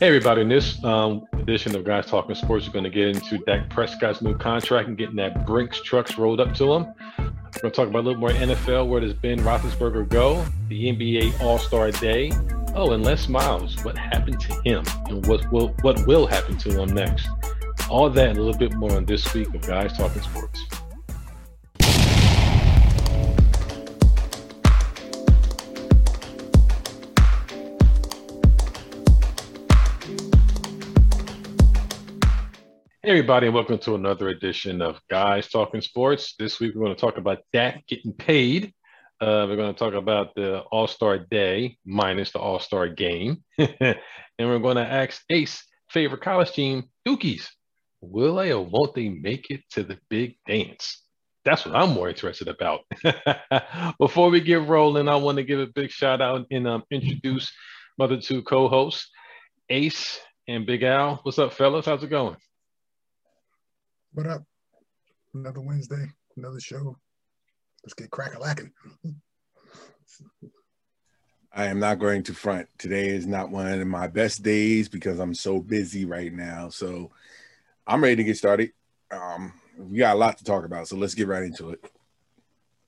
Hey everybody, in this edition of Guys Talking Sports, we're going to get into Dak Prescott's new contract and getting that Brinks trucks rolled up to him. We're going to talk about a little more NFL, where does Ben Roethlisberger go, the NBA All-Star Day, oh, and Les Miles, what happened to him, and what will happen to him next. All that and a little bit more on this week of Guys Talking Sports. Hey everybody, and welcome to another edition of Guys Talking Sports. This week we're going to talk about Dak getting paid. We're going to talk about the All-Star Day minus the All-Star Game. And we're going to ask Ace, favorite college team, Dukies, will they or won't they make it to the big dance? That's what I'm more interested about. Before we get rolling, I want to give a big shout out and introduce my other two co-hosts, Ace and Big Al. What's up, fellas? How's it going? What up? Another Wednesday, another show. Let's get crack-a-lacking. I am not going to front. Today is not one of my best days because I'm so busy right now. So I'm ready to get started. We got a lot to talk about, so let's get right into it.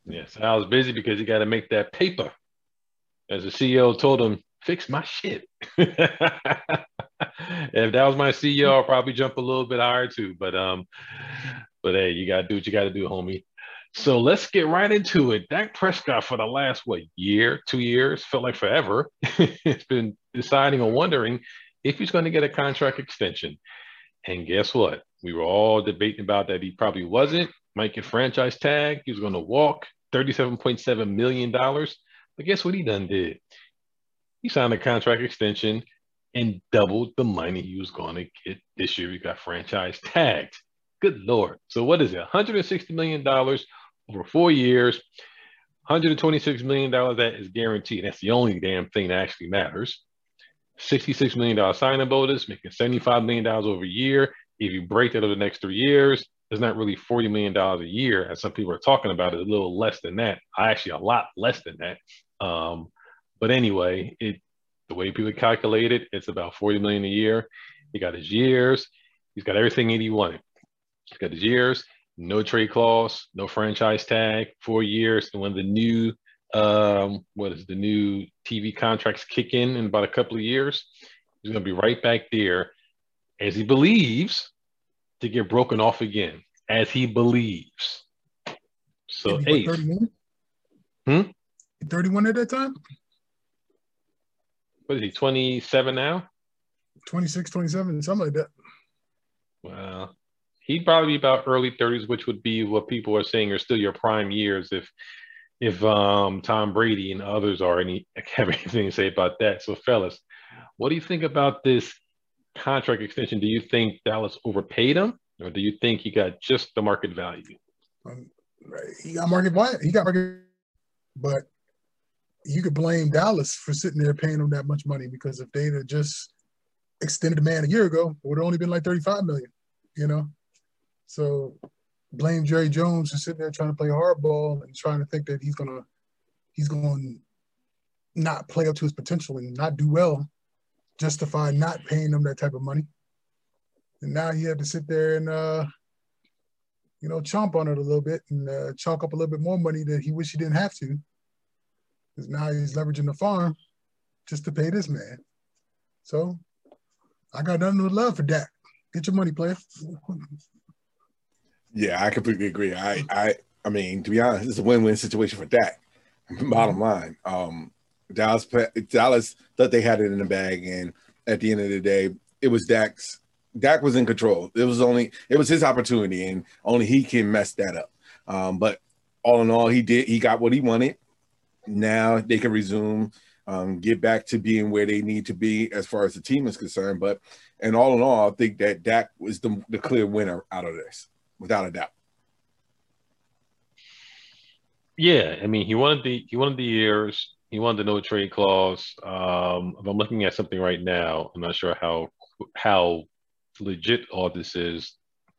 Yes, I was busy because you got to make that paper. As the CEO told him, fix my shit. If that was my CEO, I'll probably jump a little bit higher too. But hey, you gotta do what you gotta do, homie. So let's get right into it. Dak Prescott for the last year, 2 years, felt like forever. It's been deciding or wondering if he's going to get a contract extension. And guess what? We were all debating about that. He probably wasn't. Might get franchise tag. He was going to walk. $37.7 million. But guess what he done did? He signed a contract extension and doubled the money he was going to get this year. We got franchise tagged. Good Lord. So what is it? $160 million over 4 years, $126 million that is guaranteed. That's the only damn thing that actually matters. $66 million signing bonus, making $75 million over a year. If you break that over the next 3 years, it's not really $40 million a year, as some people are talking about. It's a little less than that. Actually, a lot less than that. But anyway, the way people calculate it, it's about $40 million a year. He got his years. He's got everything that he wanted. He's got his years, no trade clause, no franchise tag, 4 years. And when the new, new TV contracts kick in about a couple of years, he's going to be right back there, as he believes, to get broken off again, as he believes. So, Ace. 31? 31 at that time? What is he, 27 now? 26, 27, something like that. Well, he'd probably be about early 30s, which would be what people are saying are still your prime years if Tom Brady and others are any have anything to say about that. So, fellas, what do you think about this contract extension? Do you think Dallas overpaid him, or do you think he got just the market value? He got market value. But you could blame Dallas for sitting there paying them that much money, because if they'd have just extended the man a year ago, it would have only been like $35 million, you know? So blame Jerry Jones for sitting there trying to play hardball and trying to think that he's going to not play up to his potential and not do well, justify not paying them that type of money. And now he had to sit there and, chomp on it a little bit and chalk up a little bit more money that he wish he didn't have to. Because now he's leveraging the farm just to pay this man. So I got nothing but love for Dak. Get your money, player. Yeah, I completely agree. I mean, to be honest, it's a win-win situation for Dak. Bottom line, Dallas thought they had it in the bag, and at the end of the day, it was Dak's. Dak was in control. It was his opportunity, and only he can mess that up. But all in all, he did. He got what he wanted. Now they can resume, get back to being where they need to be as far as the team is concerned. But, and all in all, I think that Dak was the clear winner out of this, without a doubt. Yeah, I mean, he wanted the years, he wanted the no trade clause. If I'm looking at something right now, I'm not sure how legit all this is.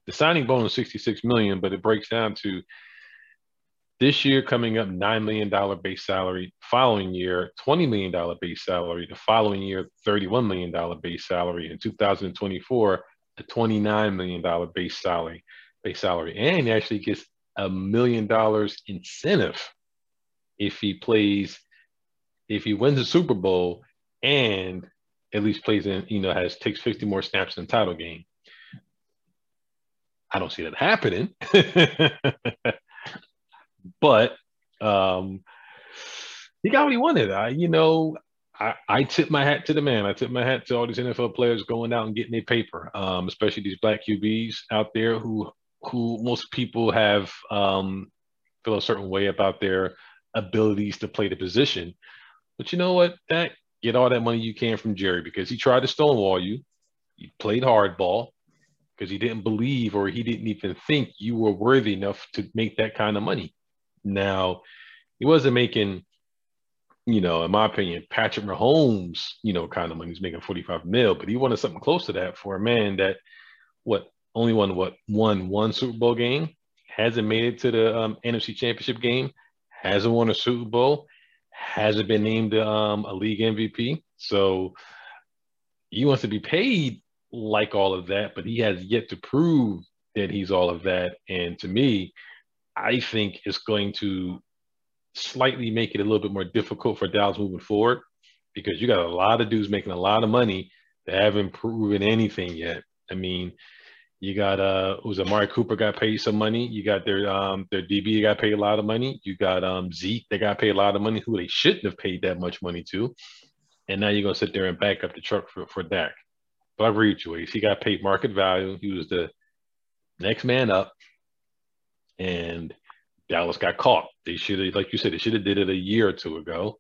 The signing bonus is $66 million, but it breaks down to This year coming up, $9 million base salary. Following year, $20 million base salary. The following year, $31 million base salary. In 2024, a $29 million base salary. And he actually gets $1 million incentive if he plays, if he wins the Super Bowl and at least plays in, you know, takes 50 more snaps in the title game. I don't see that happening. But he got what he wanted. I tip my hat to the man. I tip my hat to all these NFL players going out and getting their paper, especially these black QBs out there who most people have feel a certain way about their abilities to play the position. But you know what? Get all that money you can from Jerry, because he tried to stonewall you. He played hardball because he didn't believe, or he didn't even think you were worthy enough to make that kind of money. Now, he wasn't making, you know, in my opinion, Patrick Mahomes, you know, kind of money. He's making $45 million, but he wanted something close to that for a man that, only won one Super Bowl game, hasn't made it to the NFC Championship game, hasn't won a Super Bowl, hasn't been named a league MVP. So he wants to be paid like all of that, but he has yet to prove that he's all of that. And to me, I think it's going to slightly make it a little bit more difficult for Dallas moving forward, because you got a lot of dudes making a lot of money that haven't proven anything yet. I mean, you got Amari Cooper got paid some money. You got their DB got paid a lot of money. You got Zeke, they got paid a lot of money, who they shouldn't have paid that much money to. And now you're gonna sit there and back up the truck for Dak. But I agree with you, Ace. He got paid market value. He was the next man up. And Dallas got caught. They should have, like you said, they should have did it a year or two ago.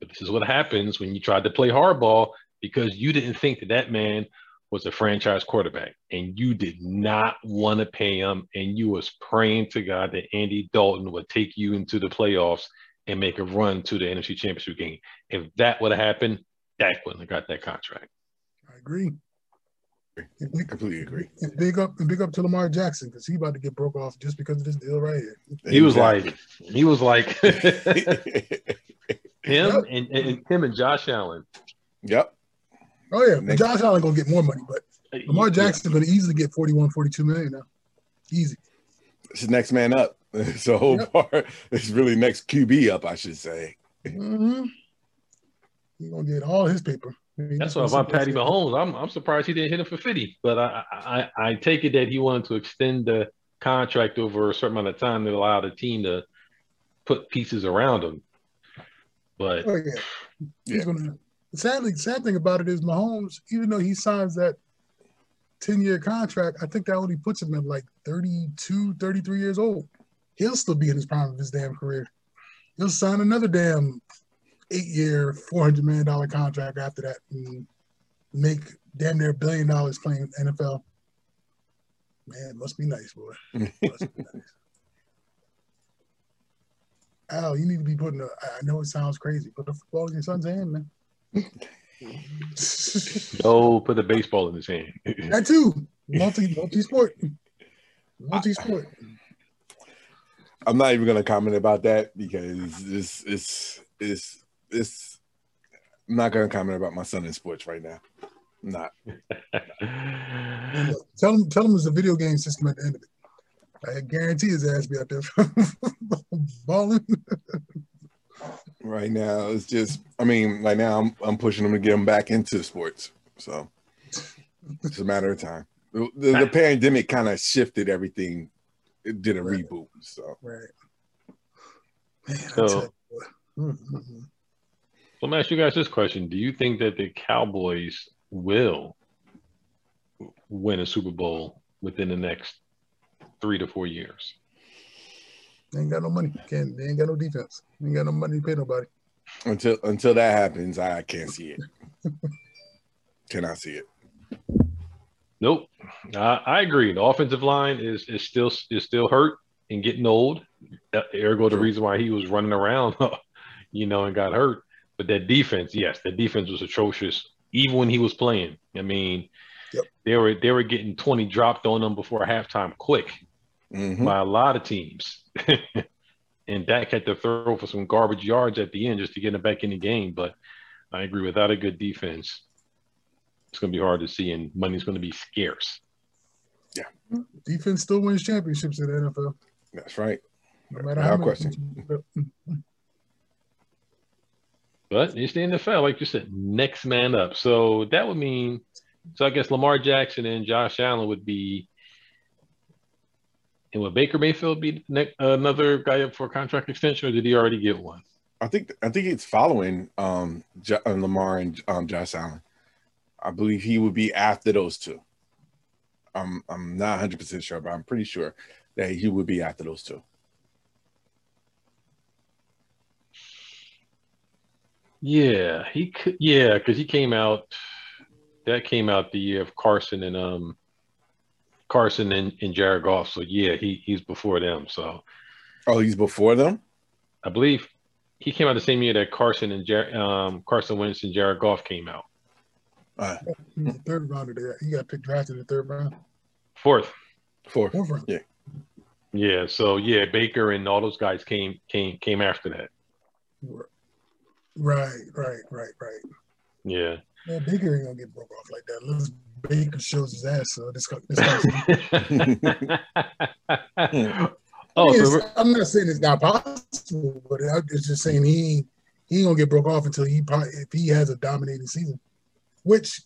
But this is what happens when you tried to play hardball, because you didn't think that man was a franchise quarterback, and you did not want to pay him, and you was praying to God that Andy Dalton would take you into the playoffs and make a run to the NFC Championship game. If that would have happened, Dak wouldn't have got that contract. I agree. I completely agree. And big up to Lamar Jackson, because he about to get broke off just because of this deal right here. He was like him and Josh Allen. Yep. Oh yeah, but Josh Allen gonna get more money, but Lamar Jackson gonna easily get $41-42 million now. Easy. It's the next man up. It's the whole part. It's really next QB up, I should say. Mm-hmm. He's gonna get all his paper. I mean, that's why if I'm Patty Mahomes, I'm surprised he didn't hit him for 50. But I take it that he wanted to extend the contract over a certain amount of time to allow the team to put pieces around him. But sadly, sad thing about it is Mahomes, even though he signs that 10-year contract, I think that only puts him at like 32, 33 years old. He'll still be in his prime of his damn career. He'll sign another damn 8-year, $400 million contract after that and make damn near $1 billion playing NFL. Man, must be nice, boy. Must be nice. Al, you need to be putting a, I know it sounds crazy, put the football in your son's hand, man. No, put the baseball in his hand. That too. Multi-sport. I'm not even going to comment about that, because it's I'm not going to comment about my son in sports right now. I'm not. Tell him it's a video game system at the end of it. I guarantee his ass be out there balling. Right now, it's just, right now I'm pushing him to get him back into sports. So it's a matter of time. The pandemic kind of shifted everything. It did a reboot. So, let me ask you guys this question. Do you think that the Cowboys will win a Super Bowl within the next 3 to 4 years? They ain't got no money. They ain't got no defense. They ain't got no money to pay nobody. Until that happens, I can't see it. Cannot see it. Nope. I agree. The offensive line is still hurt and getting old. Ergo, the reason why he was running around, and got hurt. But that defense, yes, that defense was atrocious, even when he was playing. They were getting 20 dropped on them before halftime quick by a lot of teams. and Dak had to throw for some garbage yards at the end just to get him back in the game. But I agree, without a good defense, it's going to be hard to see, and money's going to be scarce. Yeah. Defense still wins championships in the NFL. That's right. No matter how much. But it's the NFL, like you said, next man up. So that would mean – so I guess Lamar Jackson and Josh Allen would be – and would Baker Mayfield be another guy up for a contract extension, or did he already get one? I think it's following Lamar and Josh Allen. I believe he would be after those two. I'm not 100% sure, but I'm pretty sure that he would be after those two. Yeah, he could. Yeah, because he came out. That came out the year of Carson and Jared Goff. So yeah, he's before them. So. Oh, he's before them. I believe he came out the same year that Carson Wentz and Jared Goff came out. He was the third rounder there. He got picked drafted in the third round. Fourth round. Yeah. Yeah. So yeah, Baker and all those guys came after that. Right. Right. Yeah. Well, Baker ain't gonna get broke off like that unless Baker shows his ass. So I'm not saying it's not possible, but I'm just saying he ain't gonna get broke off until if he has a dominating season, which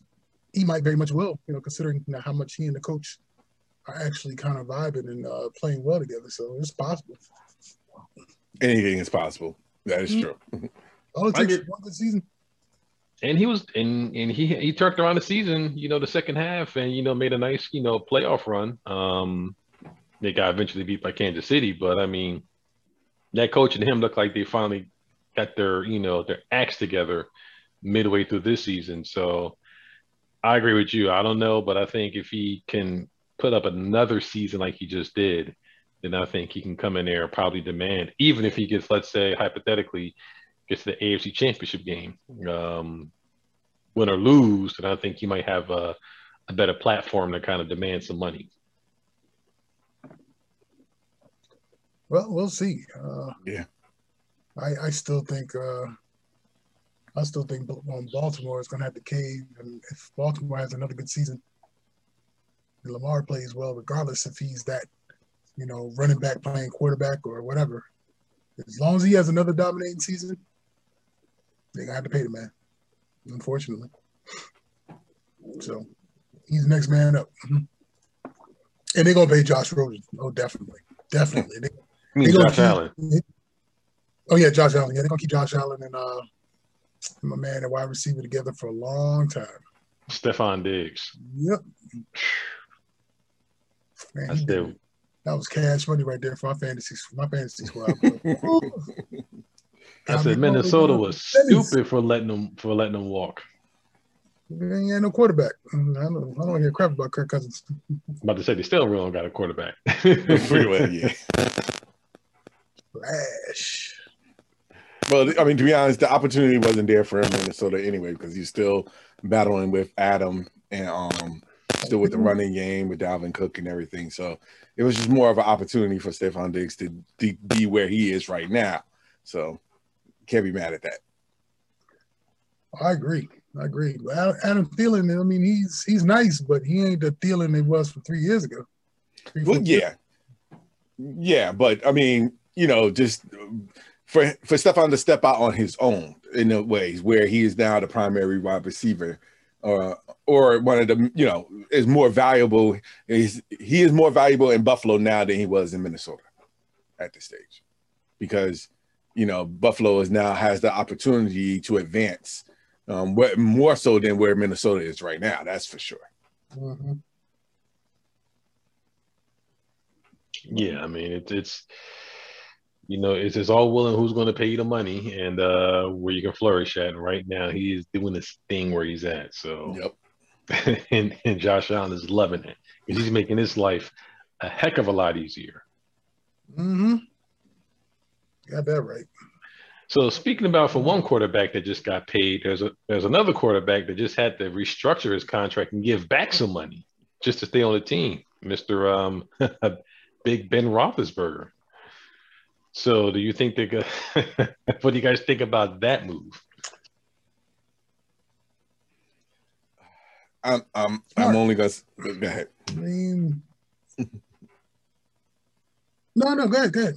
he might very much will. You know, considering how much he and the coach are actually kind of vibing and playing well together, so it's possible. Anything is possible. That is true. Oh, it's season. And he was, and he turned around the season, you know, the second half, and, you know, made a nice, you know, playoff run. They got eventually beat by Kansas City, but I mean, that coach and him looked like they finally got their, you know, their acts together midway through this season. So I agree with you. I don't know, but I think if he can put up another season like he just did, then I think he can come in there and probably demand, even if he gets, let's say, hypothetically, gets the AFC Championship game, win or lose, and I think he might have a better platform to kind of demand some money. Well, we'll see. Yeah, I still think Baltimore is going to have to cave, and if Baltimore has another good season, and Lamar plays well, regardless if he's that, you know, running back playing quarterback or whatever. As long as he has another dominating season, they're going to have to pay the man, unfortunately. So, he's next man up. And they're going to pay Josh Rosen. Oh, definitely. Definitely. You mean Josh Allen? Oh, yeah, Josh Allen. Yeah, they're going to keep Josh Allen and my man at wide receiver together for a long time. Stephon Diggs. Yep. Man, that's good. That was cash money right there for my fantasy squad. I said Minnesota was stupid for letting them walk. They ain't no quarterback. I don't hear crap about Kirk Cousins. I'm about to say they still really don't got a quarterback. Freeway, yeah. Flash. Well, I mean, to be honest, the opportunity wasn't there for him in Minnesota anyway because he's still battling with Adam and still with the running game with Dalvin Cook and everything. So it was just more of an opportunity for Stephon Diggs to be where he is right now. So can't be mad at that. I agree. Adam Thielen, I mean, he's nice, but he ain't the Thielen he was from 3 years ago. Well, yeah. Yeah, but I mean, you know, just for Stephon to step out on his own in a way where he is now the primary wide receiver or one of the, you know, is more valuable. He is more valuable in Buffalo now than he was in Minnesota at this stage because, you know, Buffalo now has the opportunity to advance more so than where Minnesota is right now. That's for sure. Mm-hmm. Yeah, I mean, it's you know, it's all will and who's going to pay you the money and where you can flourish at. And right now, he is doing this thing where he's at. So, yep. and Josh Allen is loving it because he's making his life a heck of a lot easier. Mm-hmm. Got that right. So, speaking about for one quarterback that just got paid, there's another quarterback that just had to restructure his contract and give back some money just to stay on the team. Mr. Big Ben Roethlisberger. So do you think they could – what do you guys think about that move? I'm only going to – go ahead. I mean – no, go ahead.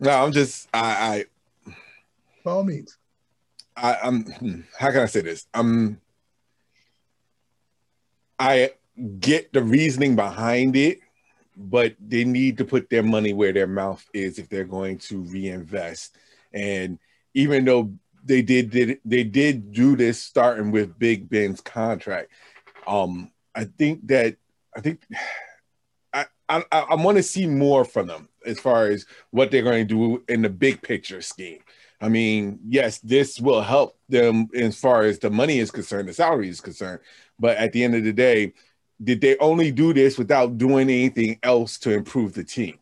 No, I'm just – I by all means. I'm – how can I say this? I get the reasoning behind it, but they need to put their money where their mouth is if they're going to reinvest. And even though they did do this starting with Big Ben's contract, I want to see more from them as far as what they're going to do in the big picture scheme. I mean, yes, this will help them as far as the money is concerned, the salary is concerned, but at the end of the day, did they only do this without doing anything else to improve the team?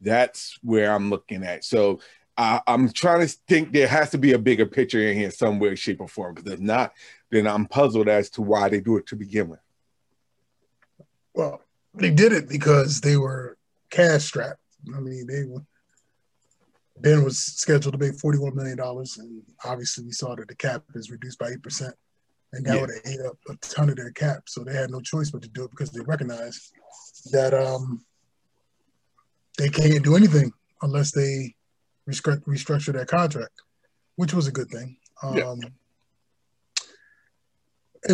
That's where I'm looking at. So I'm trying to think there has to be a bigger picture in here somewhere, shape, or form. Because if not, then I'm puzzled as to why they do it to begin with. Well, they did it because they were cash strapped. I mean, Ben was scheduled to make $41 million, and obviously we saw that the cap is reduced by 8%. And that would have ate up a ton of their cap. So they had no choice but to do it because they recognized that they can't do anything unless they restructure their contract, which was a good thing. And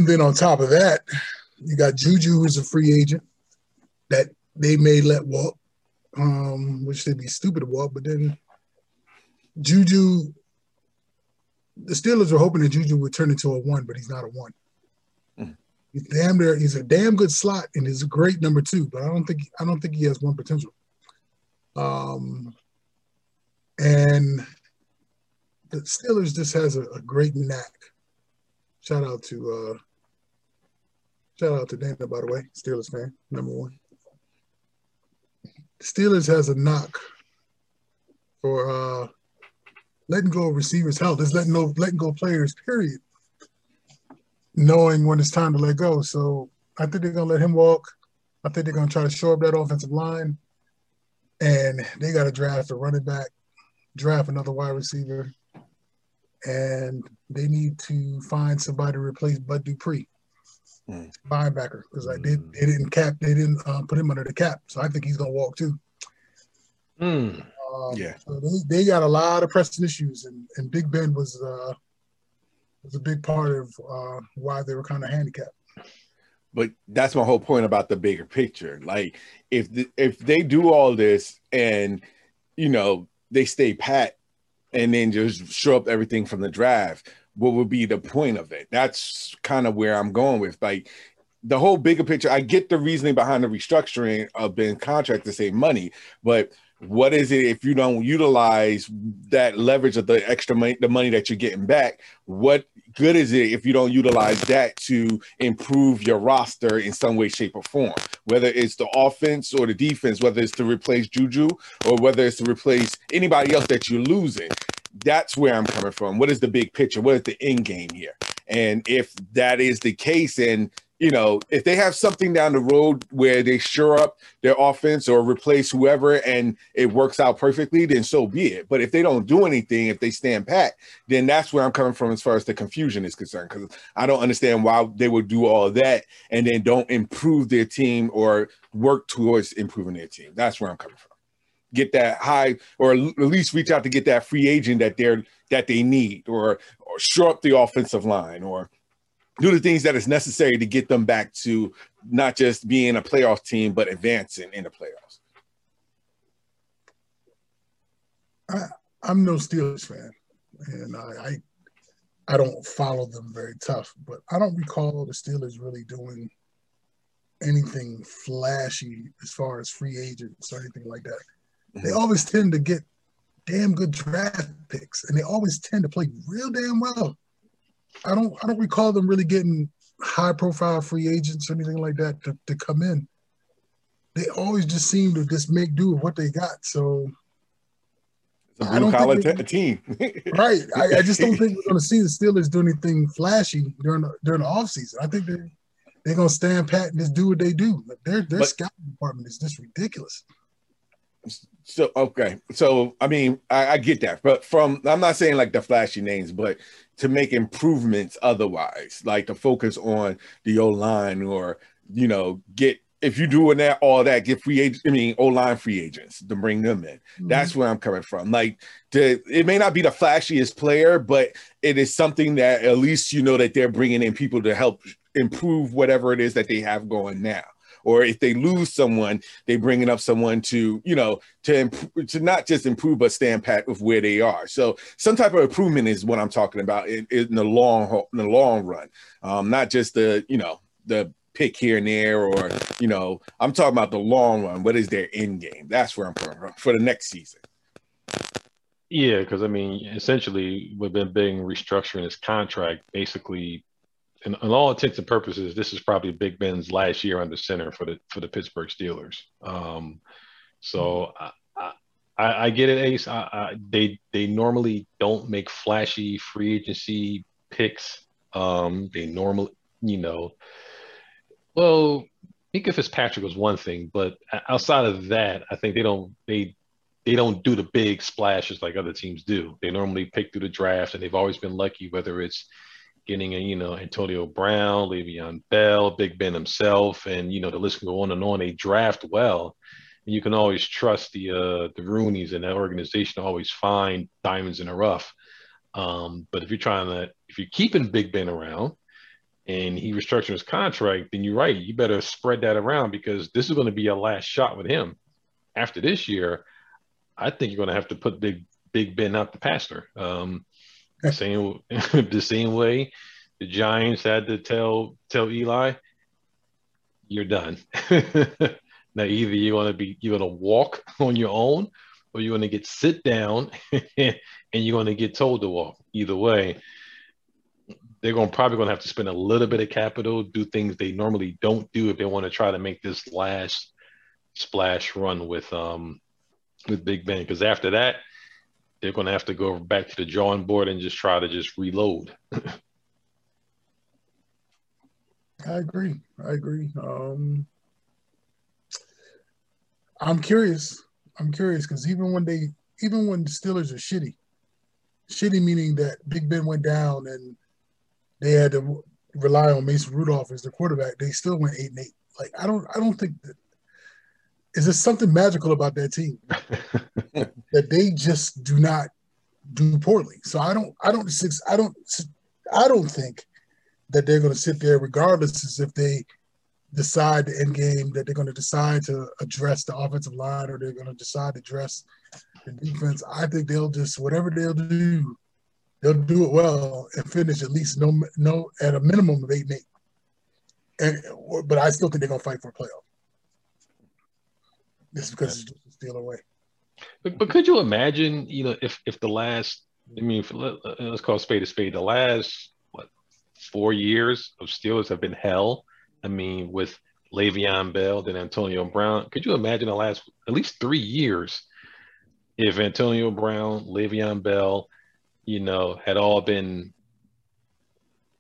then on top of that, you got Juju, who's a free agent that they may let walk, which they'd be stupid to walk. But then Juju... The Steelers were hoping that Juju would turn into a one, but he's not a one. Mm. He's a damn good slot and he's a great number two, but I don't think he has one potential. And the Steelers just has a great knack. Shout out to Dana, by the way, Steelers fan number one. The Steelers has a knock for letting go of receivers, hell, just letting go of players, period. Knowing when it's time to let go. So I think they're going to let him walk. I think they're going to try to shore up that offensive line. And they got to draft a running back, draft another wide receiver. And they need to find somebody to replace Bud Dupree, linebacker, because they didn't put him under the cap. So I think he's going to walk too. Mm. So they got a lot of pressing issues, and Big Ben was a big part of why they were kind of handicapped. But that's my whole point about the bigger picture. Like, if they do all this and, you know, they stay pat and then just show up everything from the draft, what would be the point of it? That's kind of where I'm going with, like, the whole bigger picture. I get the reasoning behind the restructuring of Ben's contract to save money, but what is it if you don't utilize that leverage of the extra money, the money that you're getting back? What good is it if you don't utilize that to improve your roster in some way, shape, or form? Whether it's the offense or the defense, whether it's to replace Juju or whether it's to replace anybody else that you're losing. That's where I'm coming from. What is the big picture? What is the end game here? And if that is the case, and you know, if they have something down the road where they shore up their offense or replace whoever and it works out perfectly, then so be it. But if they don't do anything, if they stand pat, then that's where I'm coming from as far as the confusion is concerned, because I don't understand why they would do all of that and then don't improve their team or work towards improving their team. That's where I'm coming from. Get that high, or at least reach out to get that free agent that they need, or shore up the offensive line, or do the things that is necessary to get them back to not just being a playoff team, but advancing in the playoffs. I'm no Steelers fan, and I don't follow them very tough, but I don't recall the Steelers really doing anything flashy as far as free agents or anything like that. They always tend to get damn good draft picks, and they always tend to play real damn well. I don't recall them really getting high-profile free agents or anything like that to come in. They always just seem to just make do with what they got. So it's a blue-collar team. Right. I just don't think we're going to see the Steelers do anything flashy during the offseason. I think they're going to stand pat and just do what they do. Their scouting department is just ridiculous. So, okay. So, I mean, I get that. But from, I'm not saying like the flashy names, but to make improvements otherwise, like to focus on the O-line or, you know, get, if you're doing that, all that, get free agents, I mean, O-line free agents to bring them in. Mm-hmm. That's where I'm coming from. Like, it may not be the flashiest player, but it is something that at least you know that they're bringing in people to help improve whatever it is that they have going now. Or if they lose someone, they bringing up someone to, you know, to not just improve, but stand pat with where they are. So some type of improvement is what I'm talking about in the long haul, in the long run, not just the, you know, the pick here and there, or, you know, I'm talking about the long run. What is their end game? That's where I'm coming from for the next season. Yeah, because I mean, essentially, with Ben Bing restructuring his contract, basically. And on all intents and purposes, this is probably Big Ben's last year under center for the Pittsburgh Steelers. So I get it, Ace. They normally don't make flashy free agency picks. They normally, you know, well, Minka Fitzpatrick was one thing, but outside of that, I think they don't do the big splashes like other teams do. They normally pick through the draft, and they've always been lucky, whether it's getting a, you know, Antonio Brown, Le'Veon Bell, Big Ben himself, and, you know, the list can go on and on. They draft well, and you can always trust the Rooneys and that organization to always find diamonds in the rough. But if you're keeping Big Ben around and he restructures his contract, then you're right. You better spread that around, because this is going to be your last shot with him. After this year, I think you're going to have to put Big Ben out the pasture. The same way the Giants had to tell Eli, you're done. Now either you're gonna walk on your own, or you're gonna get sit down and you're gonna get told to walk. Either way, they're probably gonna have to spend a little bit of capital, do things they normally don't do if they want to try to make this last splash run with Big Ben, because after that, they're going to have to go back to the drawing board and just try to just reload. I agree. I'm curious because even when the Steelers are shitty meaning that Big Ben went down and they had to rely on Mason Rudolph as the quarterback, they still went 8-8. Like, I don't think that. Is there something magical about that team that they just do not do poorly? So I don't think that they're going to sit there, regardless as if they decide the end game that they're going to decide to address the offensive line or they're going to decide to address the defense. I think they'll just, whatever they'll do it well and finish at least no at a minimum of 8-8. But I still think they're going to fight for a playoff. It's because it's just the other way. But could you imagine, you know, if the last, I mean, let's call a spade, the last, 4 years of Steelers have been hell. I mean, with Le'Veon Bell, then Antonio Brown. Could you imagine the last, at least 3 years, if Antonio Brown, Le'Veon Bell, you know, had all been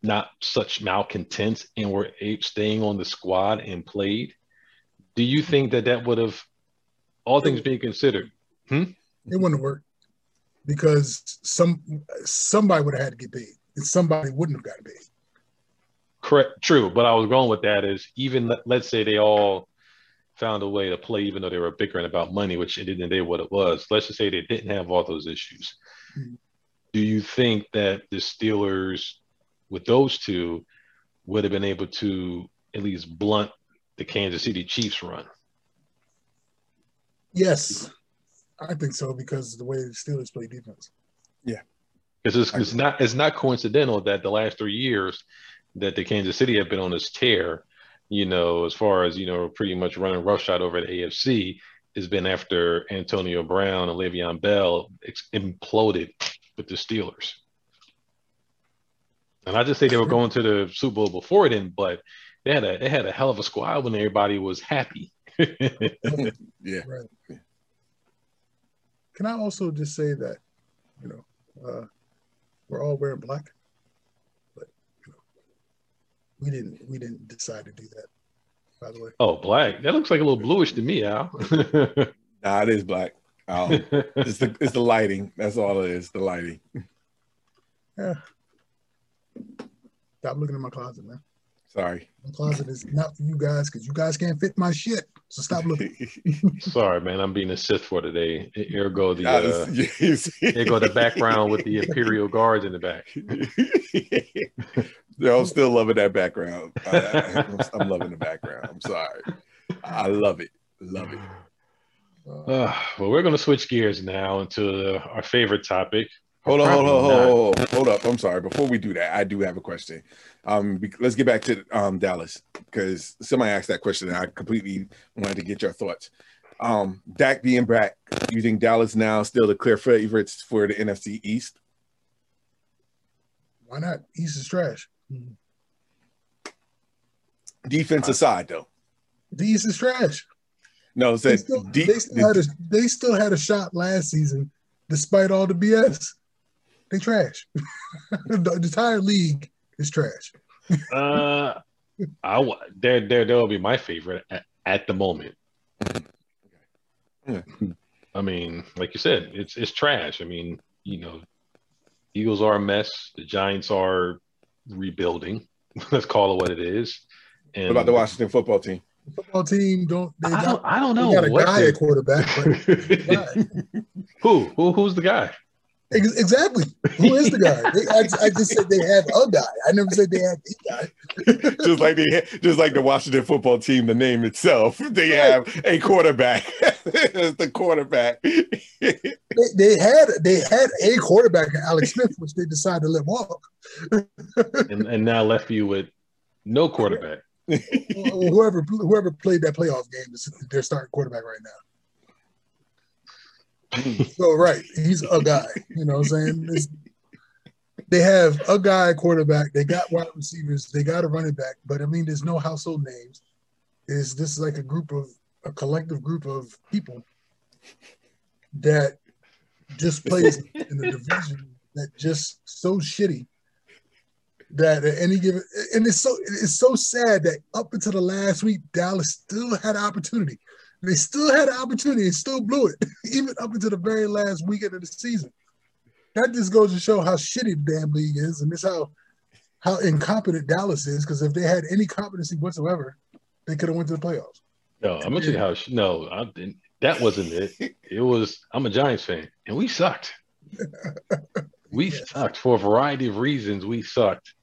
not such malcontents and were staying on the squad and played? Do you think that would have, all things being considered, it wouldn't work, because somebody would have had to get paid, and somebody wouldn't have gotten paid. Correct, true. But I was going with that is, even let's say they all found a way to play, even though they were bickering about money, which it didn't. They what it was. Let's just say they didn't have all those issues. Mm-hmm. Do you think that the Steelers, with those two, would have been able to at least blunt the Kansas City Chiefs run? Yes, I think so, because of the way the Steelers play defense. Yeah, because it's not coincidental that the last 3 years that the Kansas City have been on this tear, you know, as far as, you know, pretty much running roughshod over the AFC, has been after Antonio Brown and Le'Veon Bell imploded with the Steelers. And I just say they were going to the Super Bowl before then, but they had a hell of a squad when everybody was happy. Yeah. Right. Can I also just say that, you know, we're all wearing black, but, you know, we didn't decide to do that. By the way. Oh, black. That looks like a little bluish to me, Al. Nah, it is black. Oh, it's the lighting. That's all it is. The lighting. Yeah. Stop looking at my closet, man. Sorry. My closet is not for you guys because you guys can't fit my shit. So stop looking. Sorry, man. I'm being a Sith for today. Ergo the the background with the Imperial Guards in the back. I'm still loving that background. I'm loving the background. I'm sorry. I love it. Love it. Well, we're going to switch gears now into our favorite topic. Hold up. I'm sorry. Before we do that, I do have a question. Let's get back to Dallas because somebody asked that question and I completely wanted to get your thoughts. Dak being back, you think Dallas now still the clear favorites for the NFC East? Why not? East is trash. Defense aside, though. The East is trash. No, so they still had a shot last season despite all the BS. They trash. The entire league is trash. They'll be my favorite at the moment. Yeah. I mean, like you said, it's trash. I mean, you know, Eagles are a mess. The Giants are rebuilding. Let's call it what it is. And what about the Washington football team? The football team I don't know. They got a guy at quarterback. But Who's the guy? Exactly. Who is the guy? I just said they have a guy. I never said they have the guy. just like the Washington football team, the name itself, they have a quarterback. The quarterback. they had a quarterback, Alex Smith, which they decided to let walk. and now left you with no quarterback. whoever played that playoff game is their starting quarterback right now. So, right, he's a guy. You know what I'm saying? They have a guy quarterback. They got wide receivers. They got a running back. But, I mean, there's no household names. This is like a collective group of people that just plays in the division that just so shitty that at any given – and it's so sad that up until the last week, Dallas still had an opportunity. They still had an opportunity and still blew it, even up until the very last weekend of the season. That just goes to show how shitty the damn league is, and it's how incompetent Dallas is, because if they had any competency whatsoever, they could have went to the playoffs. No, I'm going to tell you how – no, that wasn't it. It was – I'm a Giants fan, and we sucked. We sucked for a variety of reasons. We sucked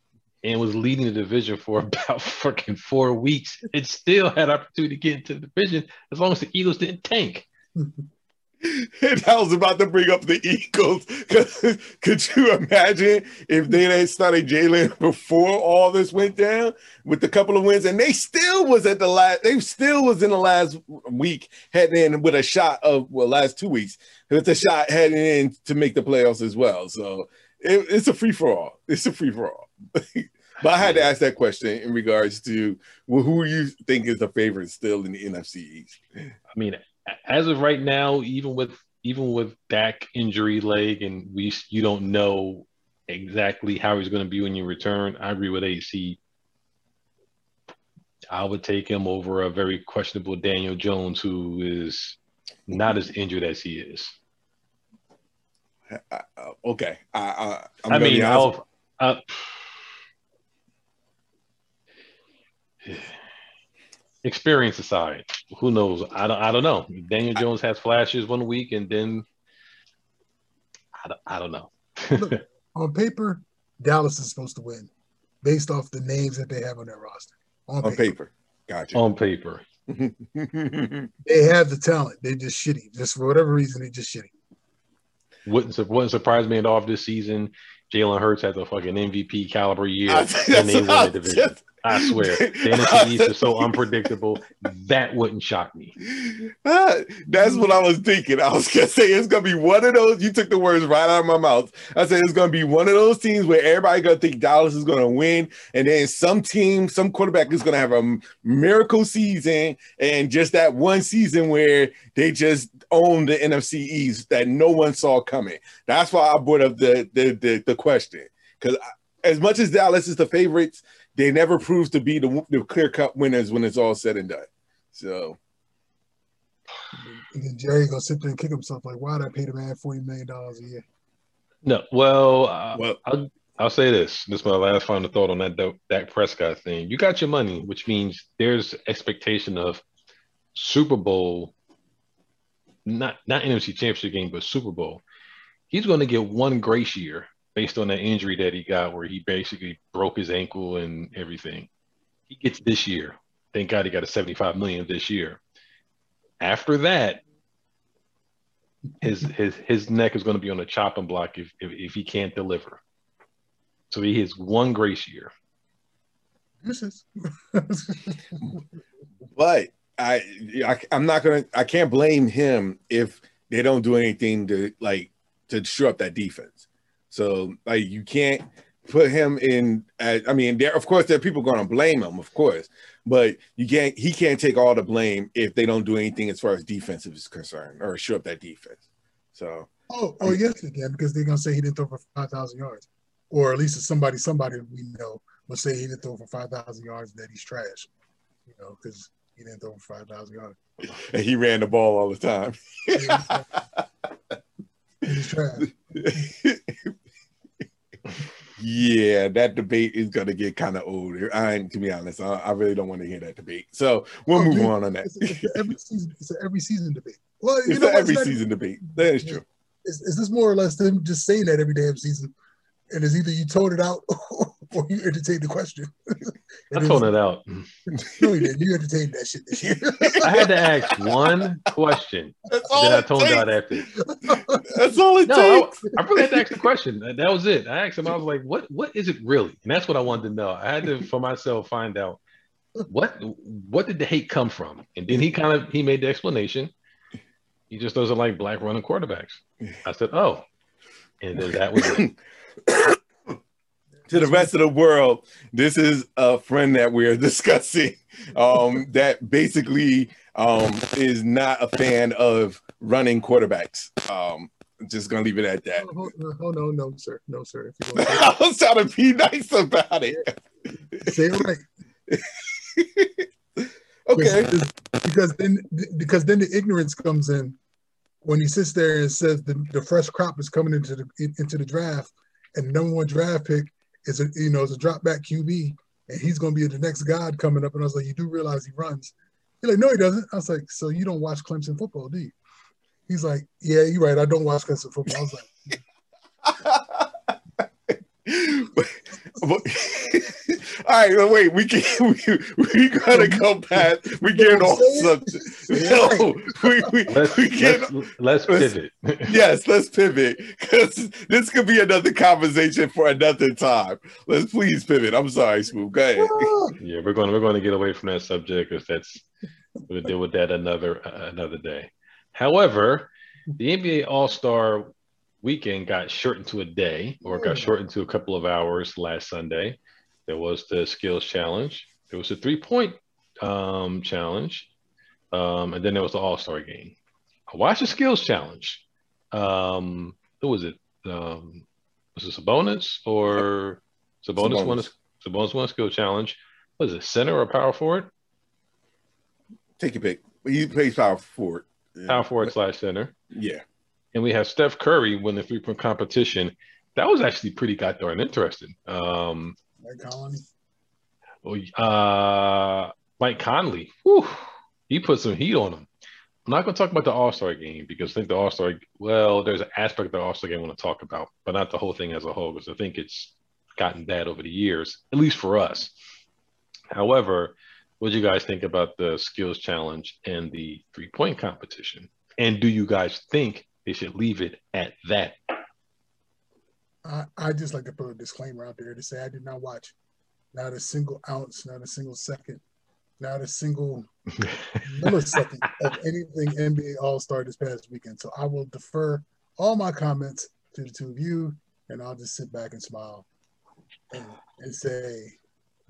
and was leading the division for about fucking 4 weeks. It still had opportunity to get into the division as long as the Eagles didn't tank. And I was about to bring up the Eagles. Could you imagine if they didn't start Jalen before all this went down with a couple of wins, and they still was at the last. They still was in the last week heading in with a shot of last 2 weeks with a shot heading in to make the playoffs as well. So it's a free for all. It's a free for all. But I had to ask that question in regards to who you think is the favorite still in the NFC East. I mean, as of right now, even with Dak injury leg, and you don't know exactly how he's going to be when you return. I agree with AC. I would take him over a very questionable Daniel Jones, who is not as injured as he is. Okay, experience aside, who knows? I don't know. Daniel Jones has flashes 1 week, and then I don't know. Look, on paper, Dallas is supposed to win based off the names that they have on their roster. On paper. Gotcha. On paper. They have the talent. They're just shitty. Just for whatever reason, they're just shitty. Wouldn't surprise me at all if this season Jalen Hurts has a fucking MVP caliber year and they win the division. I swear, the NFC East is so unpredictable. That wouldn't shock me. That's what I was thinking. I was gonna say it's gonna be one of those. You took the words right out of my mouth. I said it's gonna be one of those teams where everybody gonna think Dallas is gonna win, and then some quarterback is gonna have a miracle season, and just that one season where they just own the NFC East that no one saw coming. That's why I brought up the question, because as much as Dallas is the favorites, they never prove to be the clear-cut winners when it's all said and done. So And then Jerry gonna sit there and kick himself like, why did I pay the man $40 million a year? No, well, I'll say this. This is my last final thought on that Dak Prescott thing. You got your money, which means there's expectation of Super Bowl, not NFC Championship game, but Super Bowl. He's going to get one grace year based on that injury that he got where he basically broke his ankle and everything. He gets this year. Thank God he got a $75 million this year. After that, his neck is going to be on a chopping block if he can't deliver. So he has one grace year. But I'm not gonna. I can't blame him if they don't do anything to disrupt that defense. So you can't put him in. There are people going to blame him, of course. But you can't. He can't take all the blame if they don't do anything as far as defensive is concerned or disrupt that defense. So. Oh yes, they can, because they're gonna say he didn't throw for 5,000 yards. Or at least somebody we know will say he didn't throw for 5,000 yards, that he's trash, because he didn't throw for 5,000 yards. And he ran the ball all the time. He's trash. Yeah, that debate is going to get kind of old. To be honest, I really don't want to hear that debate. So we'll move on that. It's an every season debate. Well, it's an every season debate. That is true. Is this more or less them just saying that every damn season? And it's either you told it out or you entertained the question. I told it out. No, you didn't. You entertained that shit this year. I had to ask one question. That's all that I told out after. That's all it takes. I really had to ask the question. That was it. I asked him. I was like, what is it really? And that's what I wanted to know. I had to, for myself, find out what did the hate come from? And then he made the explanation. He just doesn't like black running quarterbacks. I said, oh. And then that was it. To the rest of the world, this is a friend that we're discussing that basically is not a fan of running quarterbacks. I'm just gonna leave it at that. Oh no, sir, no, sir. If you I was trying to be nice about it. Say it right. Okay. Because then the ignorance comes in when he sits there and says the fresh crop is coming into the draft. And the number one draft pick is a drop back QB, and he's going to be the next god coming up. And I was like, you do realize he runs? He's like, no, he doesn't. I was like, so you don't watch Clemson football, do you? He's like, yeah, you're right. I don't watch Clemson football. I was like, all right, wait. We gotta go past. We get off subject. No, let's pivot. Yes, let's pivot, because this could be another conversation for another time. Let's please pivot. I'm sorry, Smooth. Go ahead. Yeah, we're going to get away from that subject, because we'll deal with that another day. However, the NBA All-Star Weekend got shortened to a day, or got shortened to a couple of hours last Sunday. There was the skills challenge. There was a three-point challenge. And then there was the All-Star game. I watched the skills challenge. Who was it? Was it Sabonis? Or Sabonis won a skills challenge. Was it center or power forward? Take your pick. He plays power forward. Yeah. Power forward / center. Yeah. And we have Steph Curry win the three-point competition. That was actually pretty goddamn interesting. Mike Conley. Mike Conley. Whew. He put some heat on him. I'm not going to talk about the All-Star game, because I think the All-Star – well, there's an aspect of the All-Star game I want to talk about, but not the whole thing as a whole, because I think it's gotten bad over the years, at least for us. However, what do you guys think about the skills challenge and the three-point competition? And do you guys think they should leave it at that? I just like to put a disclaimer out there to say I did not watch not a single ounce, not a single second, not a single millisecond of anything NBA All-Star this past weekend. So I will defer all my comments to the two of you, and I'll just sit back and smile and say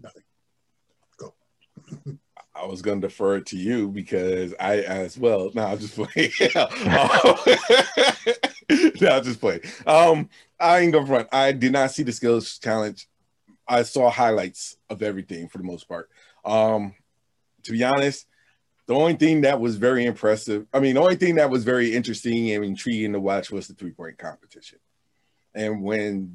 nothing. Go. I was going to defer it to you because I as well. No, I'm just playing. No, I'm just playing. I ain't gonna front. I did not see the skills challenge. I saw highlights of everything for the most part. To be honest, The only thing that was very impressive, I mean, the only thing that was very interesting and intriguing to watch was the three-point competition. And when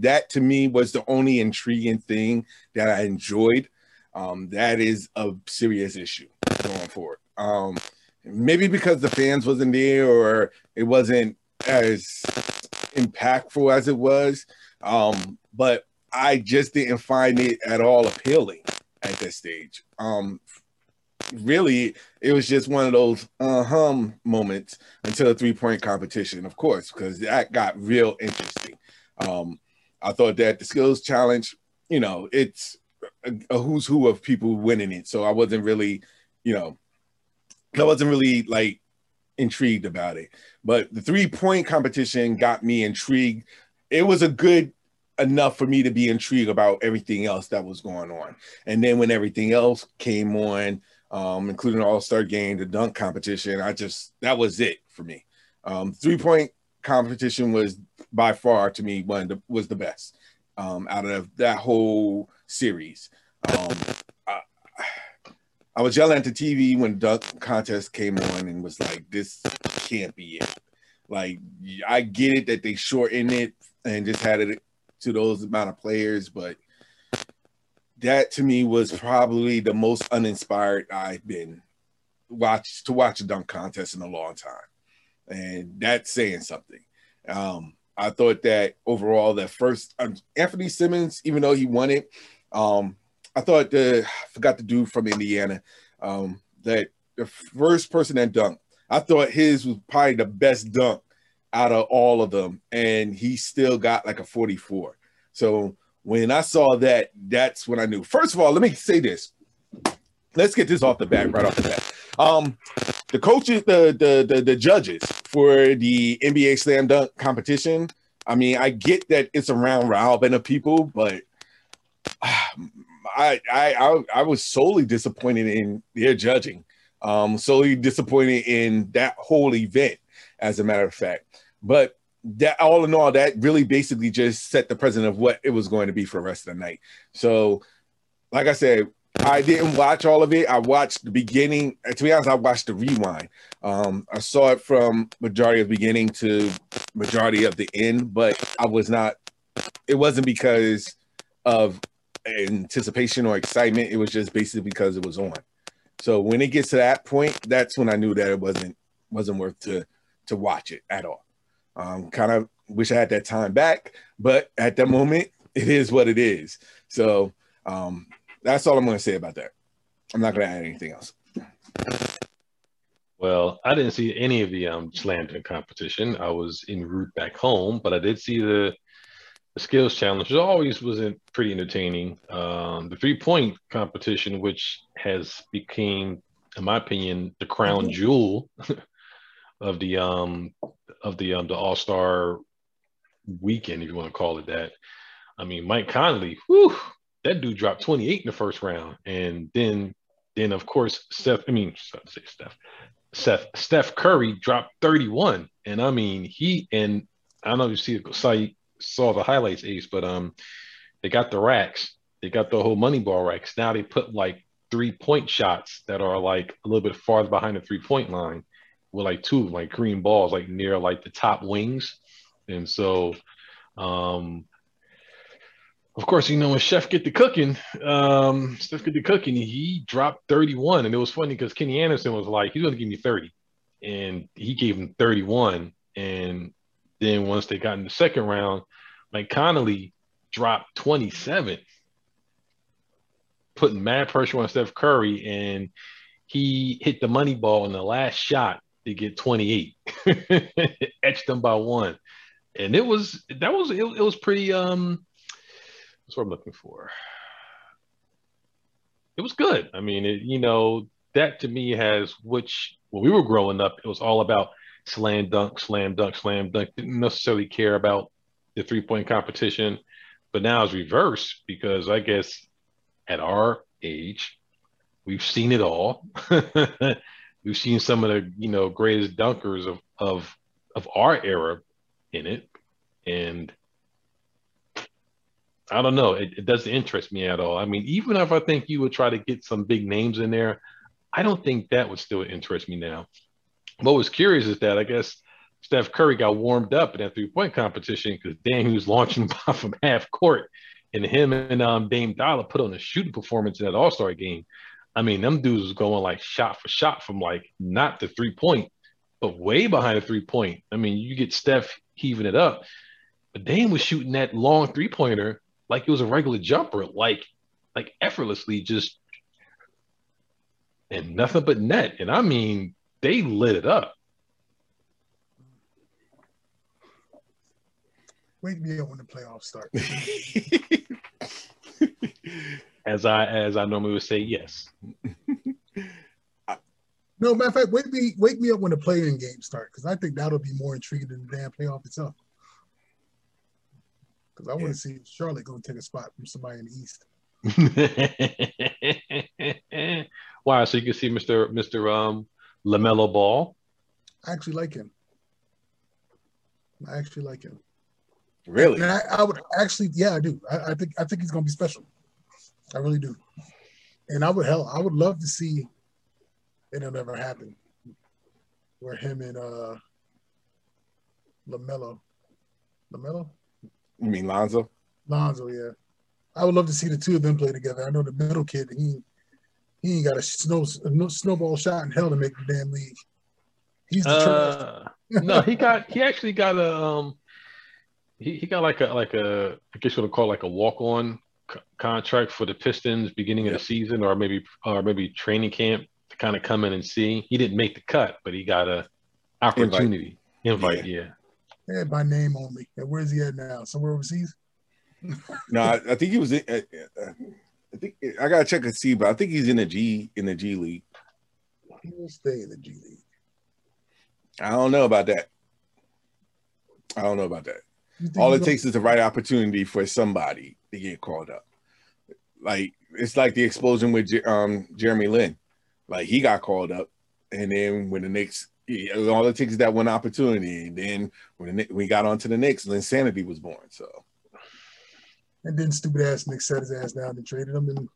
that to me was the only intriguing thing that I enjoyed, that is a serious issue going forward. Maybe because the fans wasn't there or it wasn't as impactful as it was, but I just didn't find it at all appealing at this stage. Really, it was just one of those moments until the three-point competition, of course, because that got real interesting. I thought that the skills challenge, you know, it's a who's who of people winning it. So I wasn't really, you know, I wasn't really like intrigued about it. But the three-point competition got me intrigued. It was a good enough for me to be intrigued about everything else that was going on. And then when everything else came on, including the All-Star game, the dunk competition, that was it for me. Three-point competition was by far, to me, was the best out of that whole series. I was yelling at the TV when dunk contest came on and was like, this can't be it. Like, I get it that they shortened it and just had it to those amount of players, but that to me was probably the most uninspired I've been to watch a dunk contest in a long time. And that's saying something. I thought that overall, that first Anthony Simmons, even though he won it, I thought I forgot the dude from Indiana, that the first person that dunked, I thought his was probably the best dunk out of all of them. And he still got like a 44. So when I saw that, that's when I knew. First of all, let me say this. Let's get this off the bat, right off the bat. The coaches, the judges for the NBA slam dunk competition, I mean, I get that it's a round robin of people, but I was solely disappointed in their judging, solely disappointed in that whole event, as a matter of fact. But that, all in all, that really basically just set the precedent of what it was going to be for the rest of the night. So, like I said, I didn't watch all of it. I watched the beginning. To be honest, I watched the rewind. I saw it from majority of the beginning to majority of the end, but it wasn't because of anticipation or excitement. It was just basically because it was on. So when it gets to that point, that's when I knew that it wasn't worth to watch it at all. Kind of wish I had that time back, but at that moment, it is what it is. So that's all I'm going to say about that. I'm not going to add anything else. Well, I didn't see any of the slam dunk competition. I was en route back home, but I did see the skills challenge, which always wasn't pretty entertaining. The three-point competition, which has become, in my opinion, the crown jewel of the All-Star weekend, if you want to call it that. I mean, Mike Conley, whew, that dude dropped 28 in the first round. And then of course, Steph Curry dropped 31. And I mean, I don't know if you saw the highlights, Ace, but they got the racks. They got the whole Moneyball racks. Now they put like 3-point shots that are like a little bit farther behind the 3-point line, with like two like green balls, like near like the top wings. And so, of course, you know, when Steph get the cooking, he dropped 31. And it was funny because Kenny Anderson was like, he's going to give me 30. And he gave him 31. And then once they got in the second round, Mike Conley dropped 27, putting mad pressure on Steph Curry. And he hit the money ball in the last shot to get 28, etched them by one. And it was pretty, that's what I'm looking for. It was good. I mean, that to me when we were growing up, it was all about slam dunk, slam dunk, slam dunk. Didn't necessarily care about the three-point competition, but now it's reversed because I guess at our age, we've seen it all. We've seen some of the, you know, greatest dunkers of our era in it. And I don't know. It doesn't interest me at all. I mean, even if I think you would try to get some big names in there, I don't think that would still interest me now. What was curious is that I guess Steph Curry got warmed up in that three-point competition because Dame, he was launching from half court, and him and Dame Dollar put on a shooting performance in that All-Star game. I mean, them dudes was going like shot for shot from like not the three-point, but way behind the three-point. I mean, you get Steph heaving it up, but Dame was shooting that long three-pointer like it was a regular jumper, like effortlessly just and nothing but net. And I mean, they lit it up. Wake me up when the playoffs start. As I normally would say, yes. No, matter of fact, wake me up when the play-in games start, because I think that'll be more intriguing than the damn playoff itself. Because I want to see Charlotte go take a spot from somebody in the East. Wow! So you can see Mr. LaMelo Ball. I actually like him. Really? And I would actually, yeah, I do. I think he's gonna be special. I really do. And I would love to see. It'll never happen. Where him and LaMelo. You mean Lonzo? Lonzo, yeah. I would love to see the two of them play together. I know the middle kid, he ain't got a snowball shot in hell to make the damn league. He's the trash. No, he got I guess you would call like a walk-on contract for the Pistons beginning of the season or maybe training camp to kind of come in and see. He didn't make the cut, but he got a opportunity. Invite, yeah, by name only. And where's he at now? Somewhere overseas? No, I think he was. I think I gotta check and see, but I think he's in the G League. He will stay in the G League. I don't know about that. All it takes is the right opportunity for somebody to get called up. Like it's like the explosion with Jeremy Lin. Like he got called up, and then when the Knicks, all it takes is that one opportunity, and then when we got onto the Knicks, insanity was born. So. And then stupid ass Nick set his ass down and traded him. And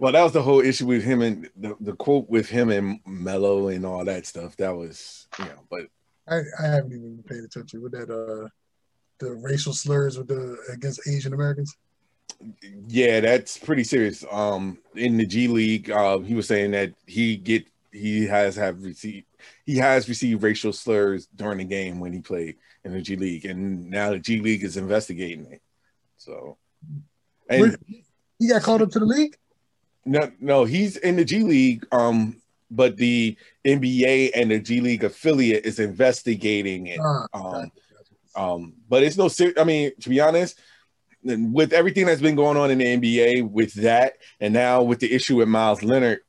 well, that was the whole issue with him and the quote with him and Melo and all that stuff. That was, you know, but I haven't even paid attention with that. The racial slurs with against Asian Americans. Yeah, that's pretty serious. In the G League, he was saying that he has received racial slurs during the game when he played in the G League, and now the G League is investigating it. So, and he got called up to the league? No, he's in the G League. But the NBA and the G League affiliate is investigating it. But it's no serious. I mean, to be honest, with everything that's been going on in the NBA, with that, and now with the issue with Myles Leonard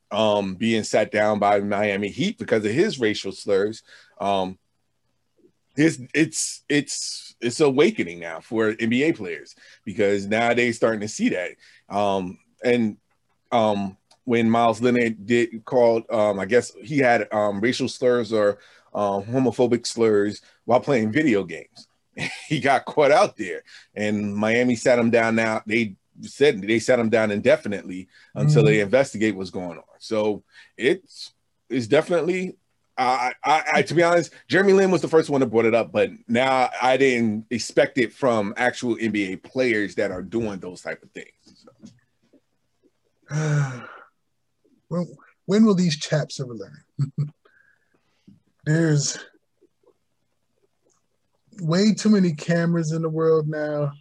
being sat down by Miami Heat because of his racial slurs, it's awakening now for NBA players because now they're starting to see that. When Myles Leonard I guess he had racial slurs or homophobic slurs while playing video games. He got caught out there, and Miami sat him down. Now they said they sat him down indefinitely until they investigate what's going on. So it's definitely. I to be honest, Jeremy Lin was the first one that brought it up, but now I didn't expect it from actual NBA players that are doing those type of things. So. When will these chaps ever learn? There's way too many cameras in the world now.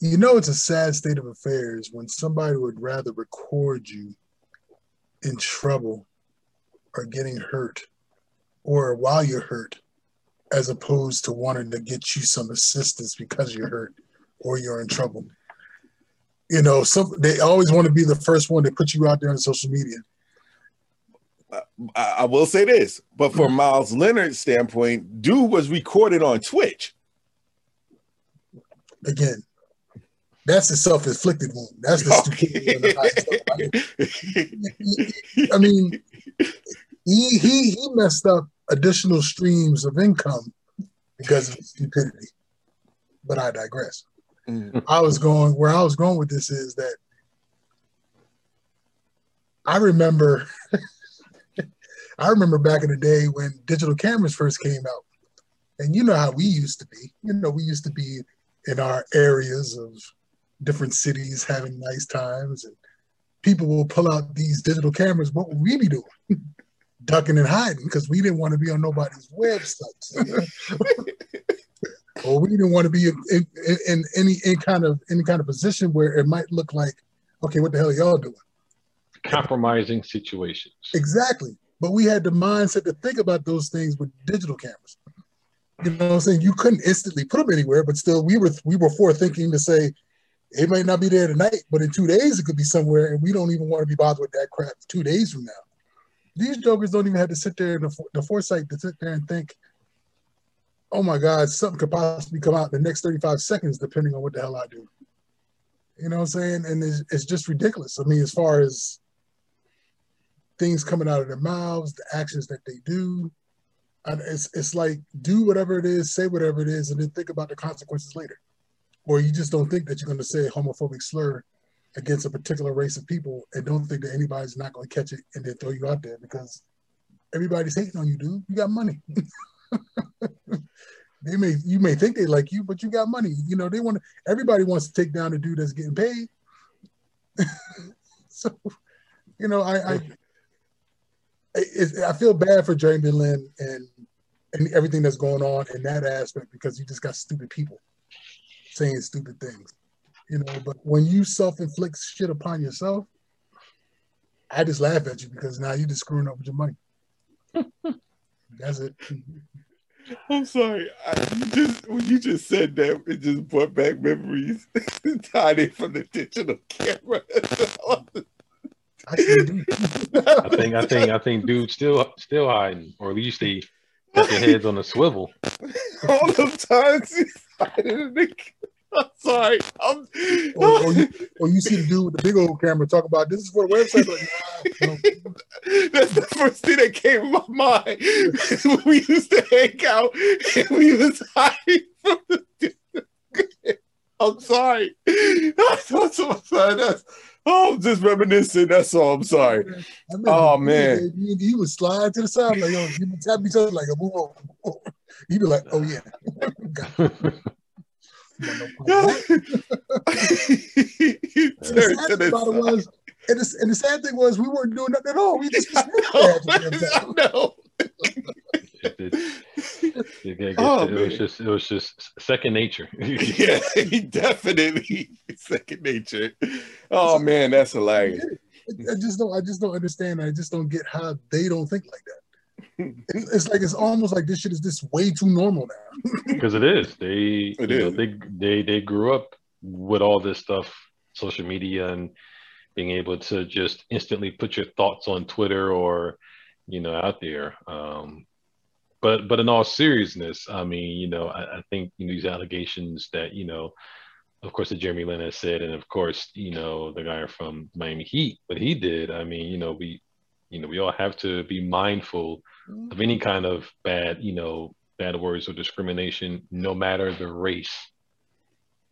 You know, it's a sad state of affairs when somebody would rather record you in trouble or getting hurt, or while you're hurt, as opposed to wanting to get you some assistance because you're hurt or you're in trouble. You know, they always want to be the first one to put you out there on social media. I will say this, but from Myles Leonard's standpoint, dude was recorded on Twitch. Again, that's the self-inflicted one. That's the stupidity of the high stuff. I mean, he messed up additional streams of income because of stupidity. But I digress. Where I was going with this is that I remember back in the day when digital cameras first came out, and you know how we used to be. You know, we used to be in our areas of different cities having nice times, and people will pull out these digital cameras. What would we be doing? Ducking and hiding, because we didn't want to be on nobody's websites, or we didn't want to be in any kind of position where it might look like, okay, what the hell are y'all doing? Compromising situations. Exactly. But we had the mindset to think about those things with digital cameras. You know what I'm saying? You couldn't instantly put them anywhere, but still we were forethinking to say, it might not be there tonight, but in 2 days it could be somewhere, and we don't even want to be bothered with that crap 2 days from now. These jokers don't even have to sit there, the foresight to sit there and think, oh my God, something could possibly come out in the next 35 seconds, depending on what the hell I do. You know what I'm saying? And it's just ridiculous. I mean, as far as things coming out of their mouths, the actions that they do, it's like, do whatever it is, say whatever it is, and then think about the consequences later. Or you just don't think that you're going to say a homophobic slur against a particular race of people, and don't think that anybody's not going to catch it and then throw you out there, because everybody's hating on you, dude. You got money. You may think they like you, but you got money. You know, everybody wants to take down the dude that's getting paid. So, you know, I feel bad for Jeremy Lin and everything that's going on in that aspect, because you just got stupid people saying stupid things, you know. But when you self-inflict shit upon yourself, I just laugh at you, because now you're just screwing up with your money. That's it. I'm sorry. When you just said that, it just brought back memories. Tiny from the digital camera. I think dude's still hiding, or at least they got their heads on a swivel. All those times he's hiding. I'm sorry. Or you see the dude with the big old camera talk about, this is for the website. Like, no. That's the first thing that came to my mind. When we used to hang out and we was hiding from the dude. I'm sorry. I'm just reminiscing. That's all. I'm sorry. Oh, man. He was sliding to the side. Like, yo, he would tap each other like, whoa, whoa. He'd be like, oh, yeah. And the sad thing was, we weren't doing nothing at all. We just no. It was just second nature. Yeah, definitely second nature. Oh man, that's hilarious. I just don't understand. I just don't get how they don't think like that. It's almost like this shit is just way too normal now. Because it is. They grew up with all this stuff, social media, and being able to just instantly put your thoughts on Twitter or, you know, out there. But in all seriousness, I mean, you know, I think, you know, these allegations that, you know, of course, that Jeremy Lin has said, and of course, you know, the guy from Miami Heat, what he did. I mean, you know, we all have to be mindful of any kind of bad words or discrimination, no matter the race,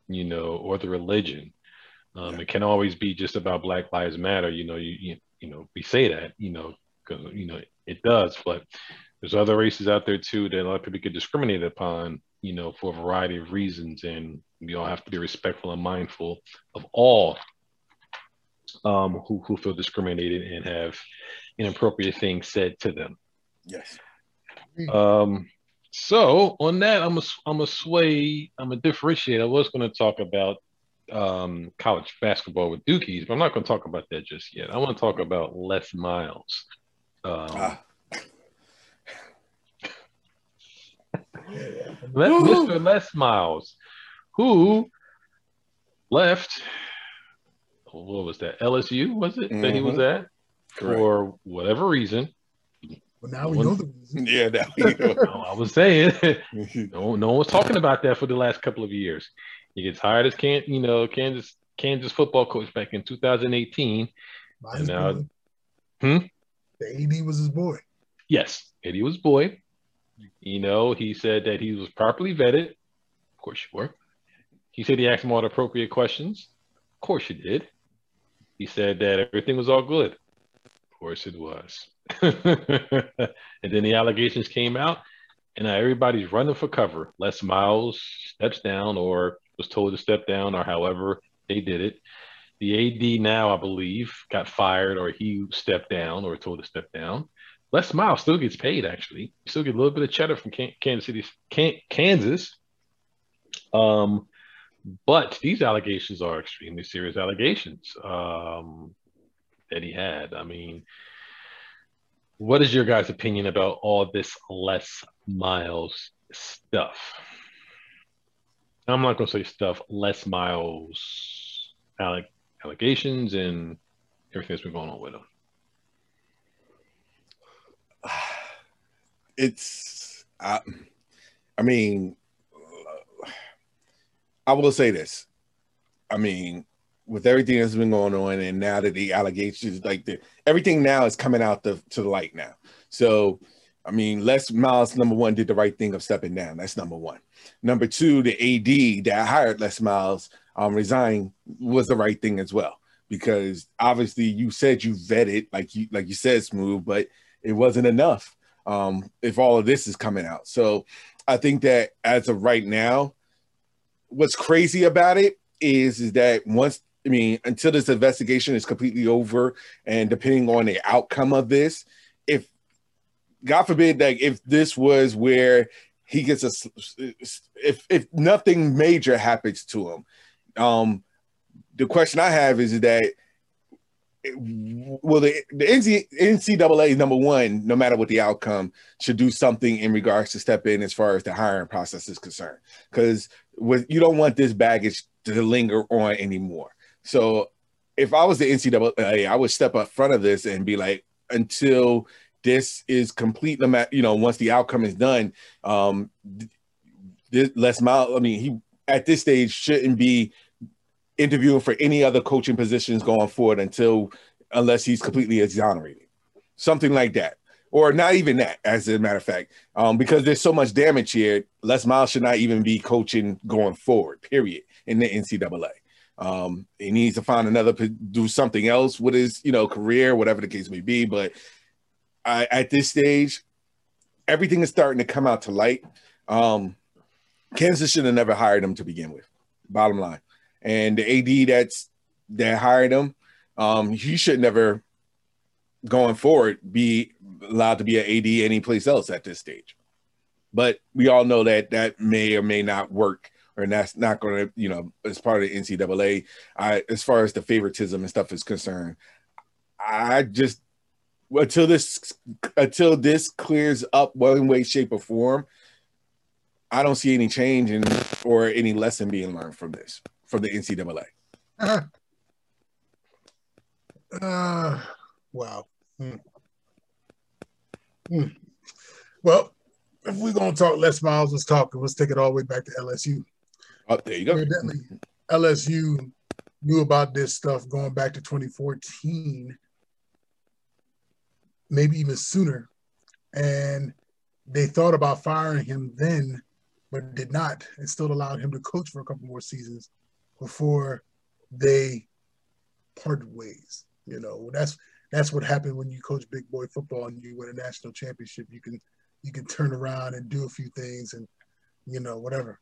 you know, or the religion. It can always be just about Black Lives Matter. You know, you know, we say that, you know, because, you know, it does, but there's other races out there too that a lot of people get discriminated upon, you know, for a variety of reasons, and we all have to be respectful and mindful of all who feel discriminated and have inappropriate things said to them. Yes. So on that, I'm gonna differentiate. I was gonna talk about college basketball with Dukies, but I'm not gonna talk about that just yet. I want to talk about Les Miles. Mr. Les Miles, who left, what was that, LSU, was it, that he was at? Correct. For whatever reason. Well, now we know the reason. Yeah, now we know. I was saying, no one was talking about that for the last couple of years. He gets hired as Kansas football coach back in 2018. And now, the AD was his boy. Yes, AD was boy. You know, he said that he was properly vetted. Of course you were. He said he asked him all the appropriate questions. Of course you did. He said that everything was all good. course it was. And then the allegations came out, and now everybody's running for cover. Les Miles steps down or was told to step down or however they did it. The AD now, I believe, got fired or he stepped down or told to step down. Les Miles still gets paid, actually. You still get a little bit of cheddar from Kansas City. But these allegations are extremely serious allegations that he had. I mean, what is your guys' opinion about all this Les Miles stuff? I'm not going to say stuff, Les Miles allegations and everything that's been going on with him. I will say this. I mean, with everything that's been going on, and now that the allegations, everything now is coming out to the light now. So, I mean, Les Miles, number one, did the right thing of stepping down. That's number one. Number two, the AD that hired Les Miles resigned was the right thing as well, because obviously you said you vetted, like you said, Smooth, but it wasn't enough. If all of this is coming out. So I think that as of right now, what's crazy about it is that until this investigation is completely over, and depending on the outcome of this, if God forbid, if this was where he gets if nothing major happens to him, the question I have is that, well, the NCAA, number one, no matter what the outcome, should do something in regards to step in as far as the hiring process is concerned, because you don't want this baggage to linger on anymore. So if I was the NCAA, I would step up front of this and be like, until this is complete, once the outcome is done, Les Miles, he at this stage shouldn't be interviewing for any other coaching positions going forward unless he's completely exonerated, something like that, or not even that, as a matter of fact, because there's so much damage here. Les Miles should not even be coaching going forward, period, in the NCAA. He needs to find do something else with his, career, whatever the case may be. But at this stage, everything is starting to come out to light. Kansas should have never hired him to begin with, bottom line. And the AD that hired him, he should never, going forward, be allowed to be an AD anyplace else at this stage. But we all know that may or may not work, or that's not going to, as part of the NCAA. As far as the favoritism and stuff is concerned, I just until this clears up one way, shape, or form, I don't see any change or any lesson being learned from this. From the NCAA. Wow. Well, if we're going to talk Les Miles, let's take it all the way back to LSU. Oh, there you go. Evidently, LSU knew about this stuff going back to 2014, maybe even sooner. And they thought about firing him then, but did not, and still allowed him to coach for a couple more seasons before they parted ways. That's what happened when you coach big boy football and you win a national championship. You can turn around and do a few things and whatever.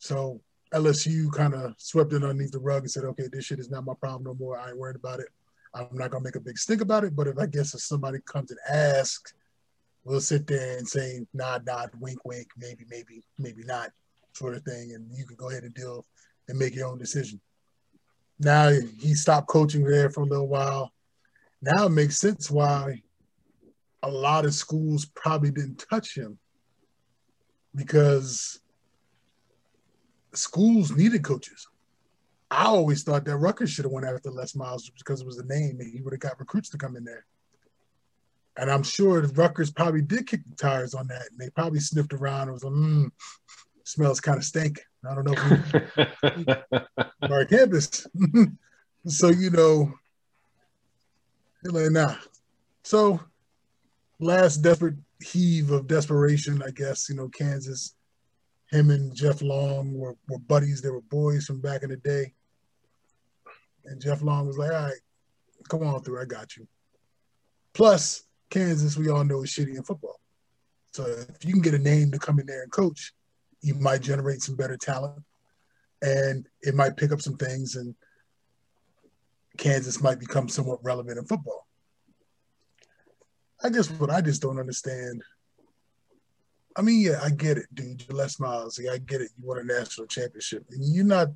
So LSU kind of swept it underneath the rug and said, okay, this shit is not my problem no more. I ain't worried about it. I'm not gonna make a big stink about it. But if somebody comes and asks, we'll sit there and say nod, nod, wink, wink, maybe, maybe, maybe not, sort of thing. And you can go ahead and deal and make your own decision. Now he stopped coaching there for a little while. Now it makes sense why a lot of schools probably didn't touch him, because schools needed coaches. I always thought that Rutgers should have went after Les Miles because it was the name, and he would have got recruits to come in there. And I'm sure the Rutgers probably did kick the tires on that, and they probably sniffed around and was like, smells kind of stink. I don't know if our campus. So, they're like, nah. So, last desperate heave of desperation, I guess, Kansas, him and Jeff Long were buddies. They were boys from back in the day. And Jeff Long was like, all right, come on through. I got you. Plus, Kansas, we all know, is shitty in football. So if you can get a name to come in there and coach, you might generate some better talent, and it might pick up some things, and Kansas might become somewhat relevant in football. I guess what I just don't understand, I mean, yeah, I get it, dude. You're Les Miles. Yeah, I get it. You won a national championship. And you're not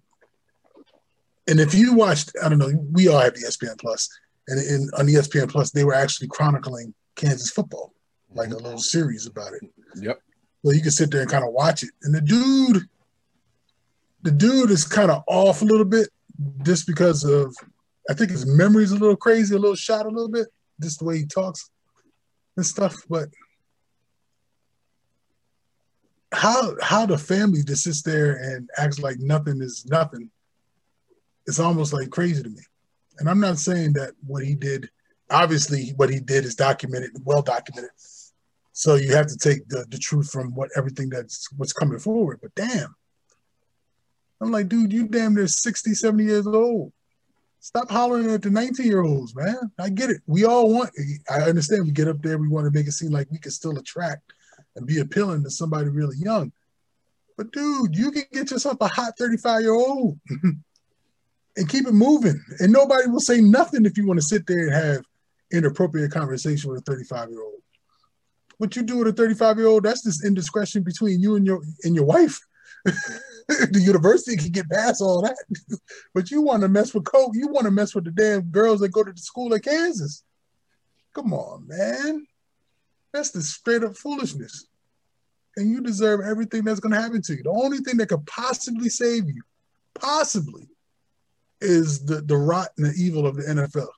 – and if you watched – I don't know. We all have ESPN Plus. And on ESPN Plus, they were actually chronicling Kansas football, like a little series about it. Yep. Well, you can sit there and kind of watch it. And the dude is kind of off a little bit just because of – I think his memory's a little crazy, a little shot a little bit, just the way he talks and stuff. But – How the family just sits there and acts like nothing is nothing, it's almost like crazy to me. And I'm not saying that what he did, obviously what he did is documented, well documented. So you have to take the truth from what's coming forward. But damn, I'm like, dude, you damn near 60, 70 years old. Stop hollering at the 19-year-olds, man. I get it. We all want, I understand we get up there, we want to make it seem like we can still attract and be appealing to somebody really young. But, dude, you can get yourself a hot 35-year-old and keep it moving. And nobody will say nothing if you want to sit there and have inappropriate conversation with a 35-year-old. What you do with a 35-year-old, that's this indiscretion between you and your wife. The university can get past all that. But you want to mess with Coke. You want to mess with the damn girls that go to the school in Kansas. Come on, man. That's the straight-up foolishness. And you deserve everything that's going to happen to you. The only thing that could possibly save you, possibly, is the rot and the evil of the NFL.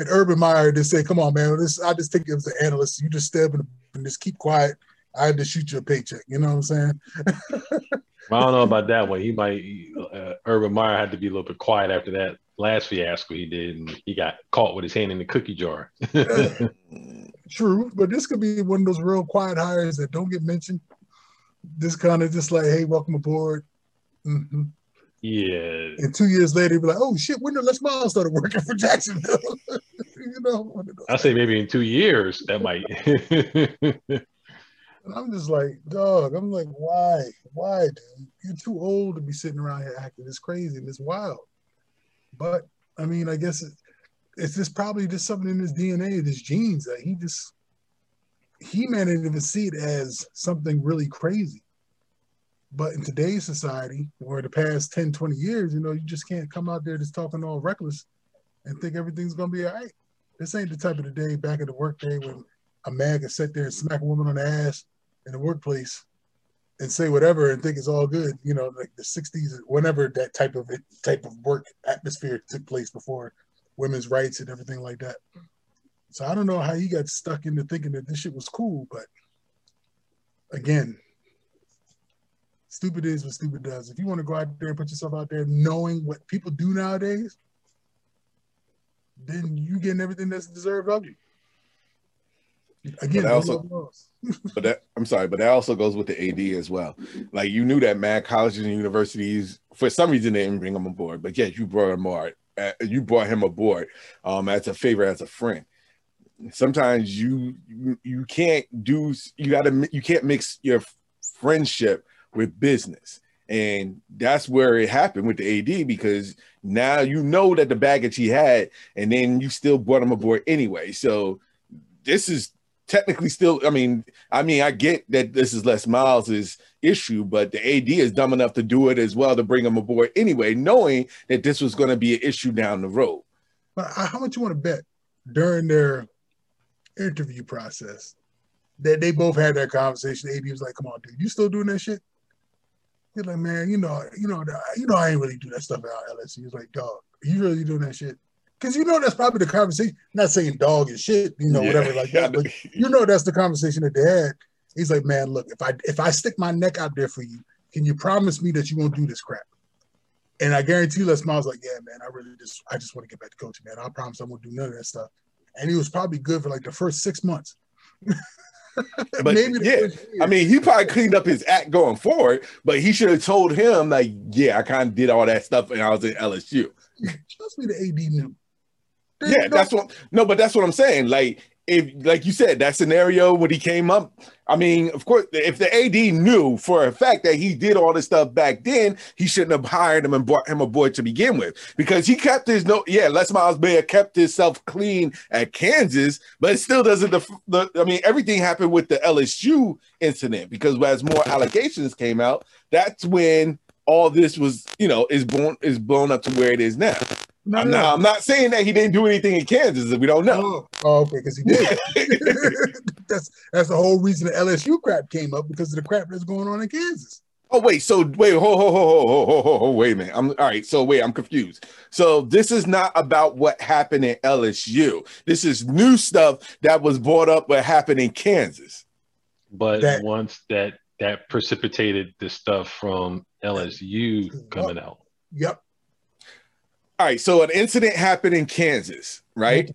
And Urban Meyer just said, come on, man, I just think it was an analyst. You just step in and just keep quiet. I just shoot you a paycheck. You know what I'm saying? Well, I don't know about that one. He might Urban Meyer had to be a little bit quiet after that last fiasco he did, and he got caught with his hand in the cookie jar. True, but this could be one of those real quiet hires that don't get mentioned. This kind of just like, hey, welcome aboard. Mm-hmm. Yeah. And 2 years later, he'd be like, oh, shit, when did Les Miles started working for Jacksonville? You know, I say maybe in 2 years, that might. And I'm just like, dog, I'm like, why? Why, dude? You're too old to be sitting around here acting this crazy and this wild. But, I mean, I guess it's just probably just something in his DNA, his genes, that he managed to see it as something really crazy. But in today's society, or the past 10, 20 years, you know, you just can't come out there just talking all reckless and think everything's going to be all right. This ain't the type of the day back in the workday when a man can sit there and smack a woman on the ass in the workplace and say whatever and think it's all good, you know, like the 60s, whenever that type of work atmosphere took place before women's rights and everything like that. So I don't know how he got stuck into thinking that this shit was cool, but again, stupid is what stupid does. If you want to go out there and put yourself out there knowing what people do nowadays, then you're getting everything that's deserved of you. Again, but that also goes with the AD as well. Like, you knew that, man, colleges and universities for some reason they didn't bring him aboard, but yes, you brought him aboard as a favor, as a friend. Sometimes you can't mix your friendship with business, and that's where it happened with the AD, because now you know that the baggage he had, and then you still brought him aboard anyway. So this is technically still, I mean, I get that this is Les Miles' issue, but the AD is dumb enough to do it as well, to bring him aboard anyway, knowing that this was going to be an issue down the road. But how much you want to bet during their interview process that they both had that conversation? AD was like, "Come on, dude, you still doing that shit?" He's like, "Man, you know, I ain't really do that stuff at LSU." He's like, "Dog, you really doing that shit?" Because you know that's probably the conversation. I'm not saying dog and shit, you know, whatever like that. But you know that's the conversation that they had. He's like, man, look, if I stick my neck out there for you, can you promise me that you won't do this crap? And I guarantee Les Miles like, yeah, man, I just want to get back to coaching, man. I promise I won't do none of that stuff. And he was probably good for like the first 6 months. But maybe I mean, he probably cleaned up his act going forward, but he should have told him, like, yeah, I kind of did all that stuff and I was at LSU. Trust me, the AD knew. Yeah, that's what – no, but that's what I'm saying. Like, if, like you said, that scenario when he came up, I mean, of course, if the AD knew for a fact that he did all this stuff back then, he shouldn't have hired him and brought him aboard to begin with, because he kept his Les Miles kept himself clean at Kansas, but it still doesn't I mean, everything happened with the LSU incident, because as more allegations came out, that's when all this was, you know, is blown up to where it is now. I'm not saying that he didn't do anything in Kansas. We don't know. Oh, okay, because he did. That's the whole reason the LSU crap came up, because of the crap that's going on in Kansas. Oh, wait. So, wait. Wait a minute. All right. So, wait. I'm confused. So, this is not about what happened in LSU. This is new stuff that was brought up what happened in Kansas. But that precipitated the stuff from LSU coming out. Yep. All right, so an incident happened in Kansas, right?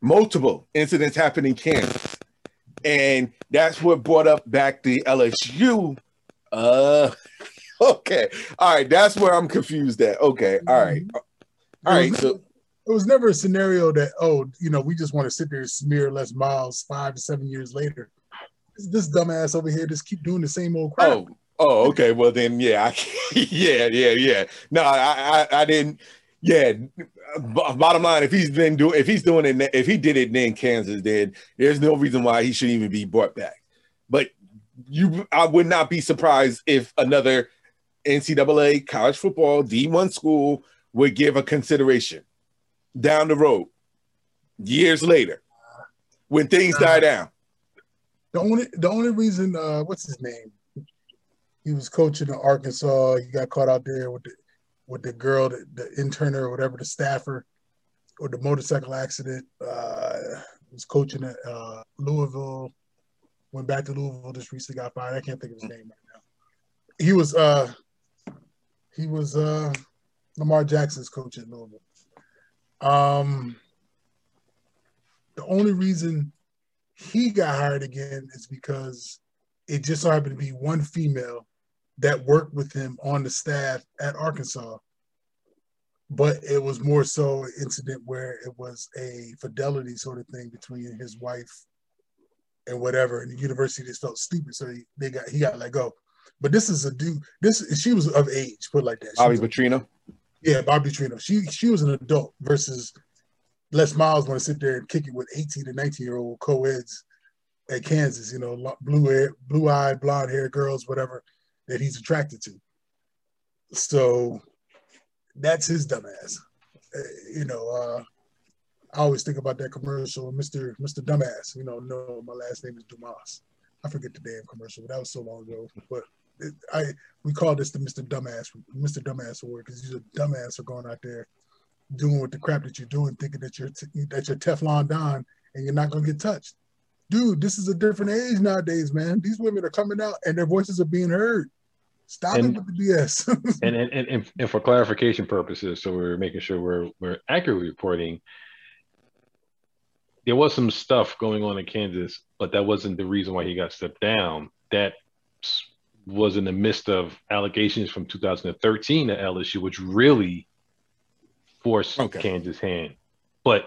Multiple incidents happened in Kansas. And that's what brought up back the LSU. Okay. All right, that's where I'm confused at. Okay, all right. All right, so it was never a scenario that, oh, you know, we just want to sit there and smear Les Miles 5 to 7 years later. This dumbass over here just keep doing the same old crap. Oh, okay. Well, then, yeah. Yeah. No, I didn't. Yeah, bottom line, if he did it then Kansas did, there's no reason why he shouldn't even be brought back. But I would not be surprised if another NCAA college football D1 school would give a consideration down the road, years later, when things die down. The only reason, what's his name? He was coaching in Arkansas. He got caught out there with the girl, the intern or whatever, the staffer, or the motorcycle accident. He was coaching at Louisville, went back to Louisville, just recently got fired. I can't think of his name right now. He was Lamar Jackson's coach at Louisville. The only reason he got hired again is because it just so happened to be one female that worked with him on the staff at Arkansas, but it was more so an incident where it was a fidelity sort of thing between his wife and whatever, and the university just felt stupid, so he got let go. But this is a dude. She was of age, put it like that. Bobby Petrino. Yeah, Bobby Petrino. She was an adult versus Les Miles want to sit there and kick it with 18 and 19-year-old co-eds at Kansas, you know, blue-eyed, blonde-haired girls, whatever, that he's attracted to. So that's his dumbass. You know, I always think about that commercial, Mr. Dumbass. You know, no, my last name is Dumas. I forget the damn commercial, but that was so long ago. But we call this the Mr. Dumbass award, because you're a dumbass for going out there doing with the crap that you're doing, thinking that you're Teflon Don and you're not going to get touched. Dude, this is a different age nowadays, man. These women are coming out and their voices are being heard. Stop it with the BS. and for clarification purposes, so we're making sure we're accurately reporting, there was some stuff going on in Kansas, but that wasn't the reason why he got stepped down. That was in the midst of allegations from 2013 at LSU, which really forced Kansas' hand. But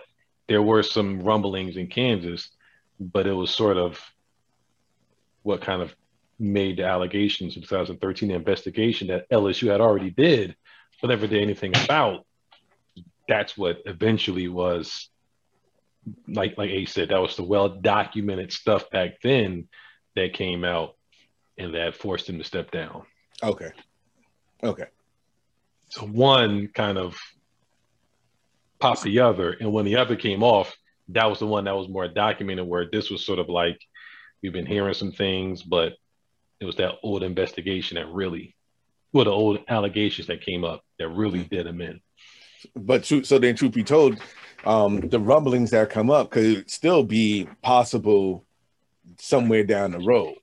there were some rumblings in Kansas, but it was sort of what kind of made the allegations in 2013, the investigation that LSU had already did, but never did anything about. That's what eventually was, like Ace said, that was the well-documented stuff back then that came out and that forced him to step down. Okay. So one kind of popped the other, and when the other came off, that was the one that was more documented, where this was sort of like, we've been hearing some things, but it was that old investigation that really, well, the old allegations that came up that really did him in. But so then, truth be told, the rumblings that come up could still be possible somewhere down the road.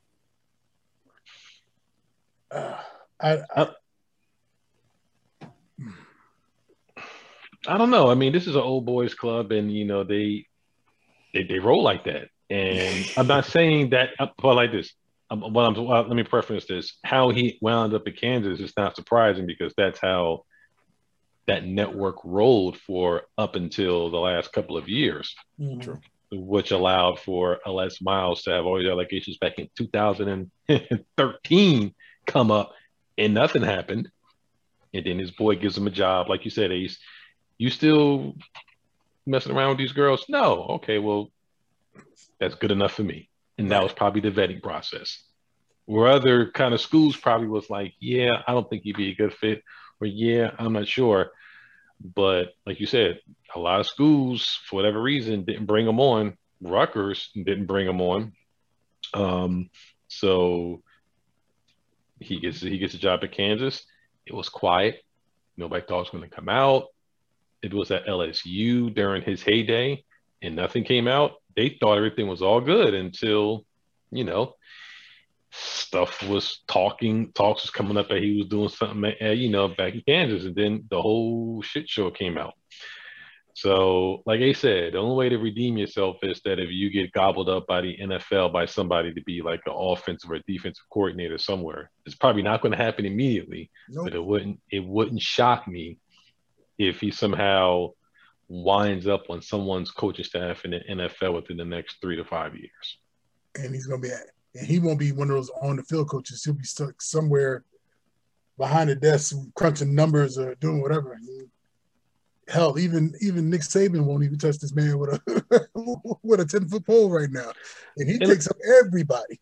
I don't know. I mean, this is an old boys club, and, you know, they roll like that. And I'm not saying that, but like this, let me preface this. How he wound up at Kansas is not surprising because that's how that network rolled for up until the last couple of years, which allowed for Les Miles to have all these allegations back in 2013 come up and nothing happened. And then his boy gives him a job. Like you said, Ace, you still messing around with these girls? No. Okay, well, that's good enough for me. And that was probably the vetting process. Where other kind of schools probably was like, yeah, I don't think you'd be a good fit. Or yeah, I'm not sure. But like you said, a lot of schools, for whatever reason, didn't bring them on. Rutgers didn't bring them on. So he gets a job at Kansas. It was quiet. Nobody thought it was going to come out. It was at LSU during his heyday, and nothing came out. They thought everything was all good until, you know, talks was coming up that he was doing something, you know, back in Kansas, and then the whole shit show came out. So, like I said, the only way to redeem yourself is that if you get gobbled up by the NFL by somebody to be like an offensive or defensive coordinator somewhere. It's probably not going to happen immediately, but it wouldn't shock me if he somehow winds up on someone's coaching staff in the NFL within the next 3 to 5 years. And he's going to be at it. And he won't be one of those on-the-field coaches. He'll be stuck somewhere behind the desk crunching numbers or doing whatever. I mean, hell, even Nick Saban won't even touch this man with a 10-foot pole right now. And he picks up everybody.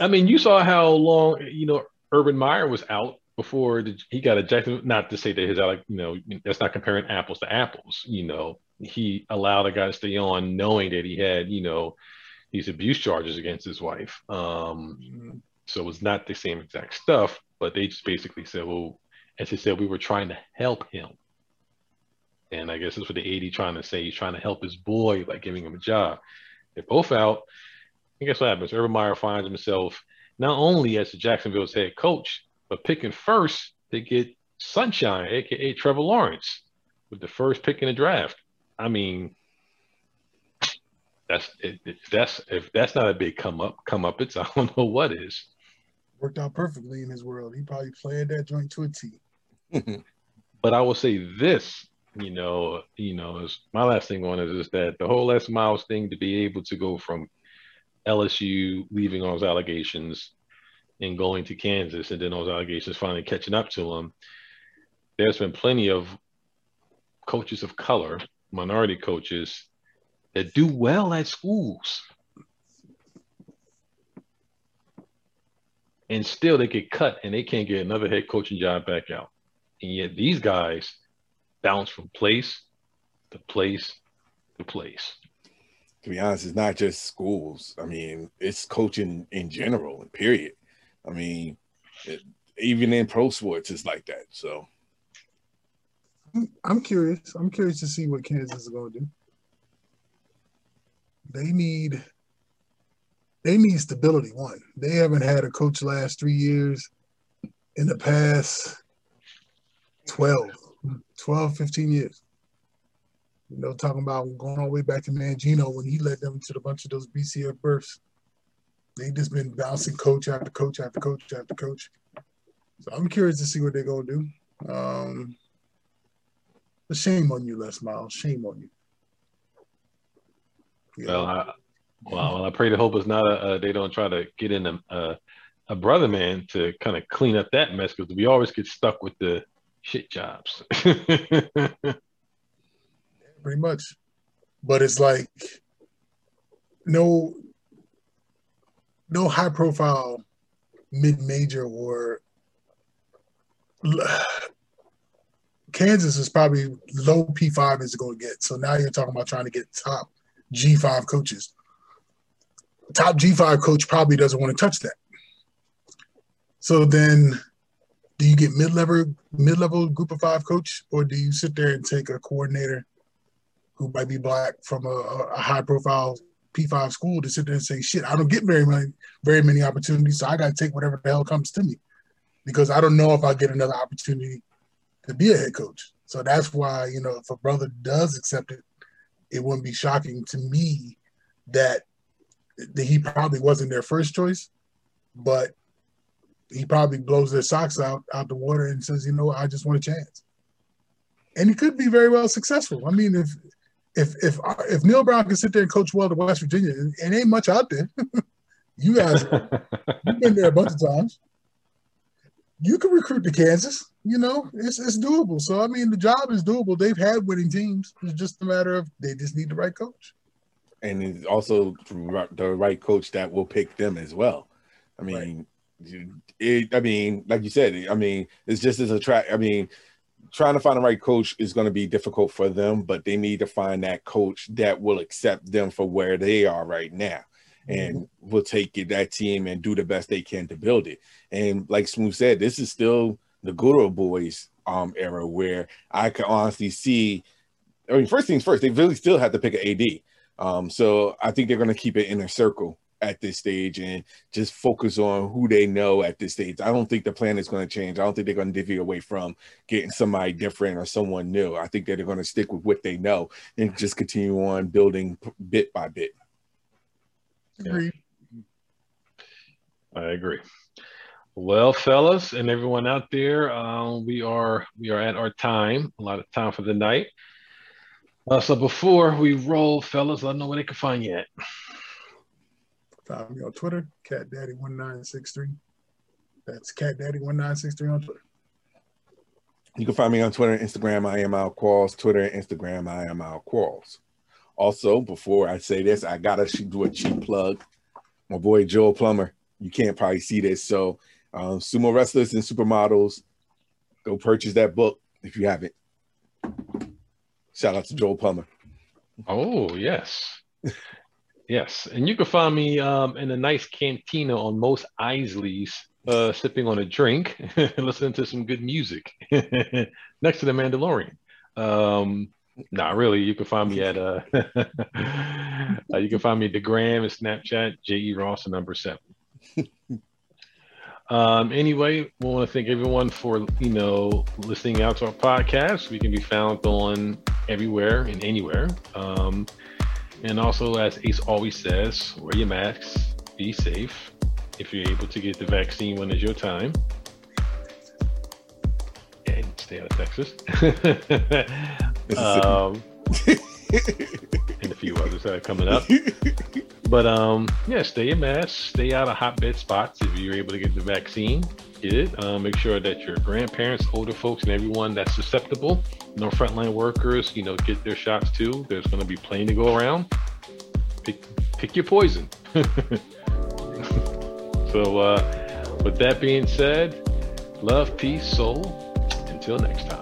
I mean, you saw how long, you know, Urban Meyer was out before he got ejected. Not to say that his, like, you know, that's not comparing apples to apples. You know, he allowed a guy to stay on knowing that he had, you know, these abuse charges against his wife. So it was not the same exact stuff, but they just basically said, well, as he said, we were trying to help him. And I guess that's what the AD trying to say. He's trying to help his boy by giving him a job. They're both out. And guess what happens? Urban Meyer finds himself not only as Jacksonville's head coach, but picking first to get sunshine, a.k.a. Trevor Lawrence, with the first pick in the draft. I mean, if that's not a big come up, it's, I don't know what is. Worked out perfectly in his world. He probably planned that joint to a T. But I will say this, you know, is my last thing on is that the whole Les Miles thing, to be able to go from LSU leaving all those allegations and going to Kansas, and then those allegations finally catching up to him. There's been plenty of coaches of color, minority coaches, that do well at schools, and still they get cut and they can't get another head coaching job back out. And yet these guys bounce from place to place to place. To be honest, it's not just schools. I mean, it's coaching in general, period. I mean, even in pro sports, it's like that. So I'm curious to see what Kansas is going to do. They need stability. One, they haven't had a coach last 3 years in the past 15 years. You know, talking about going all the way back to Mangino when he led them to a bunch of those BCF berths. They've just been bouncing coach after coach after coach after coach. So I'm curious to see what they're going to do. Shame on you, Les Miles. Shame on you. Well, I pray to hope it's not they don't try to get in a brother man to kind of clean up that mess, because we always get stuck with the shit jobs. Pretty much. But it's like no high profile mid-major or Kansas is probably low P5 is going to get. So now you're talking about trying to get top G5 coaches. Top G5 coach probably doesn't want to touch that. So then do you get mid-level group of five coach, or do you sit there and take a coordinator who might be black from a high-profile P5 school to sit there and say, shit, I don't get very many opportunities, so I got to take whatever the hell comes to me because I don't know if I get another opportunity to be a head coach. So that's why, you know, if a brother does accept it, it wouldn't be shocking to me that he probably wasn't their first choice, but he probably blows their socks out the water and says, you know, I just want a chance. And he could be very well successful. I mean, if Neil Brown can sit there and coach well to West Virginia, it ain't much out there. You guys, you've been there a bunch of times. You can recruit to Kansas. You know, it's doable. So, I mean, the job is doable. They've had winning teams. It's just a matter of they just need the right coach. And it's also the right coach that will pick them as well. I mean, like you said, I mean, it's just as attract. I mean, trying to find the right coach is going to be difficult for them, but they need to find that coach that will accept them for where they are right now. And we'll take it, that team, and do the best they can to build it. And like Smooth said, this is still the good old boys era where I can honestly see, I mean, first things first, they really still have to pick an AD. So I think they're going to keep it in a circle at this stage and just focus on who they know at this stage. I don't think the plan is going to change. I don't think they're going to divvy away from getting somebody different or someone new. I think that they're going to stick with what they know and just continue on building bit by bit. Yeah. I agree. Well, fellas and everyone out there, we are at our time, a lot of time for the night. So before we roll, fellas, let them know where they can find you at. Follow me on Twitter, CatDaddy1963. That's CatDaddy1963 on Twitter. You can find me on Twitter and Instagram. I am Al Qualls. Twitter and Instagram, I am Al Qualls. Also, before I say this, I got to do a cheap plug. My boy Joel Plummer, you can't probably see this. So Sumo Wrestlers and Supermodels, go purchase that book if you haven't. Shout out to Joel Plummer. Oh, yes. Yes. And you can find me in a nice cantina on most Isleys, sipping on a drink and listening to some good music next to The Mandalorian. Nah, really, you can find me at you can find me at the Gram and Snapchat, J.E. Ross, #7. Anyway, we want to thank everyone for, you know, listening out to our podcast. We can be found on everywhere and anywhere. And also, as Ace always says, wear your masks, be safe. If you're able to get the vaccine when it's your time, and stay out of Texas. And a few others that are coming up, but yeah, stay in mask, stay out of hotbed spots. If you're able to get the vaccine, get it. Make sure that your grandparents, older folks, and everyone that's susceptible, you know, frontline workers, you know, get their shots too. There's going to be plenty to go around. Pick your poison. So with that being said, love, peace, soul, until next time.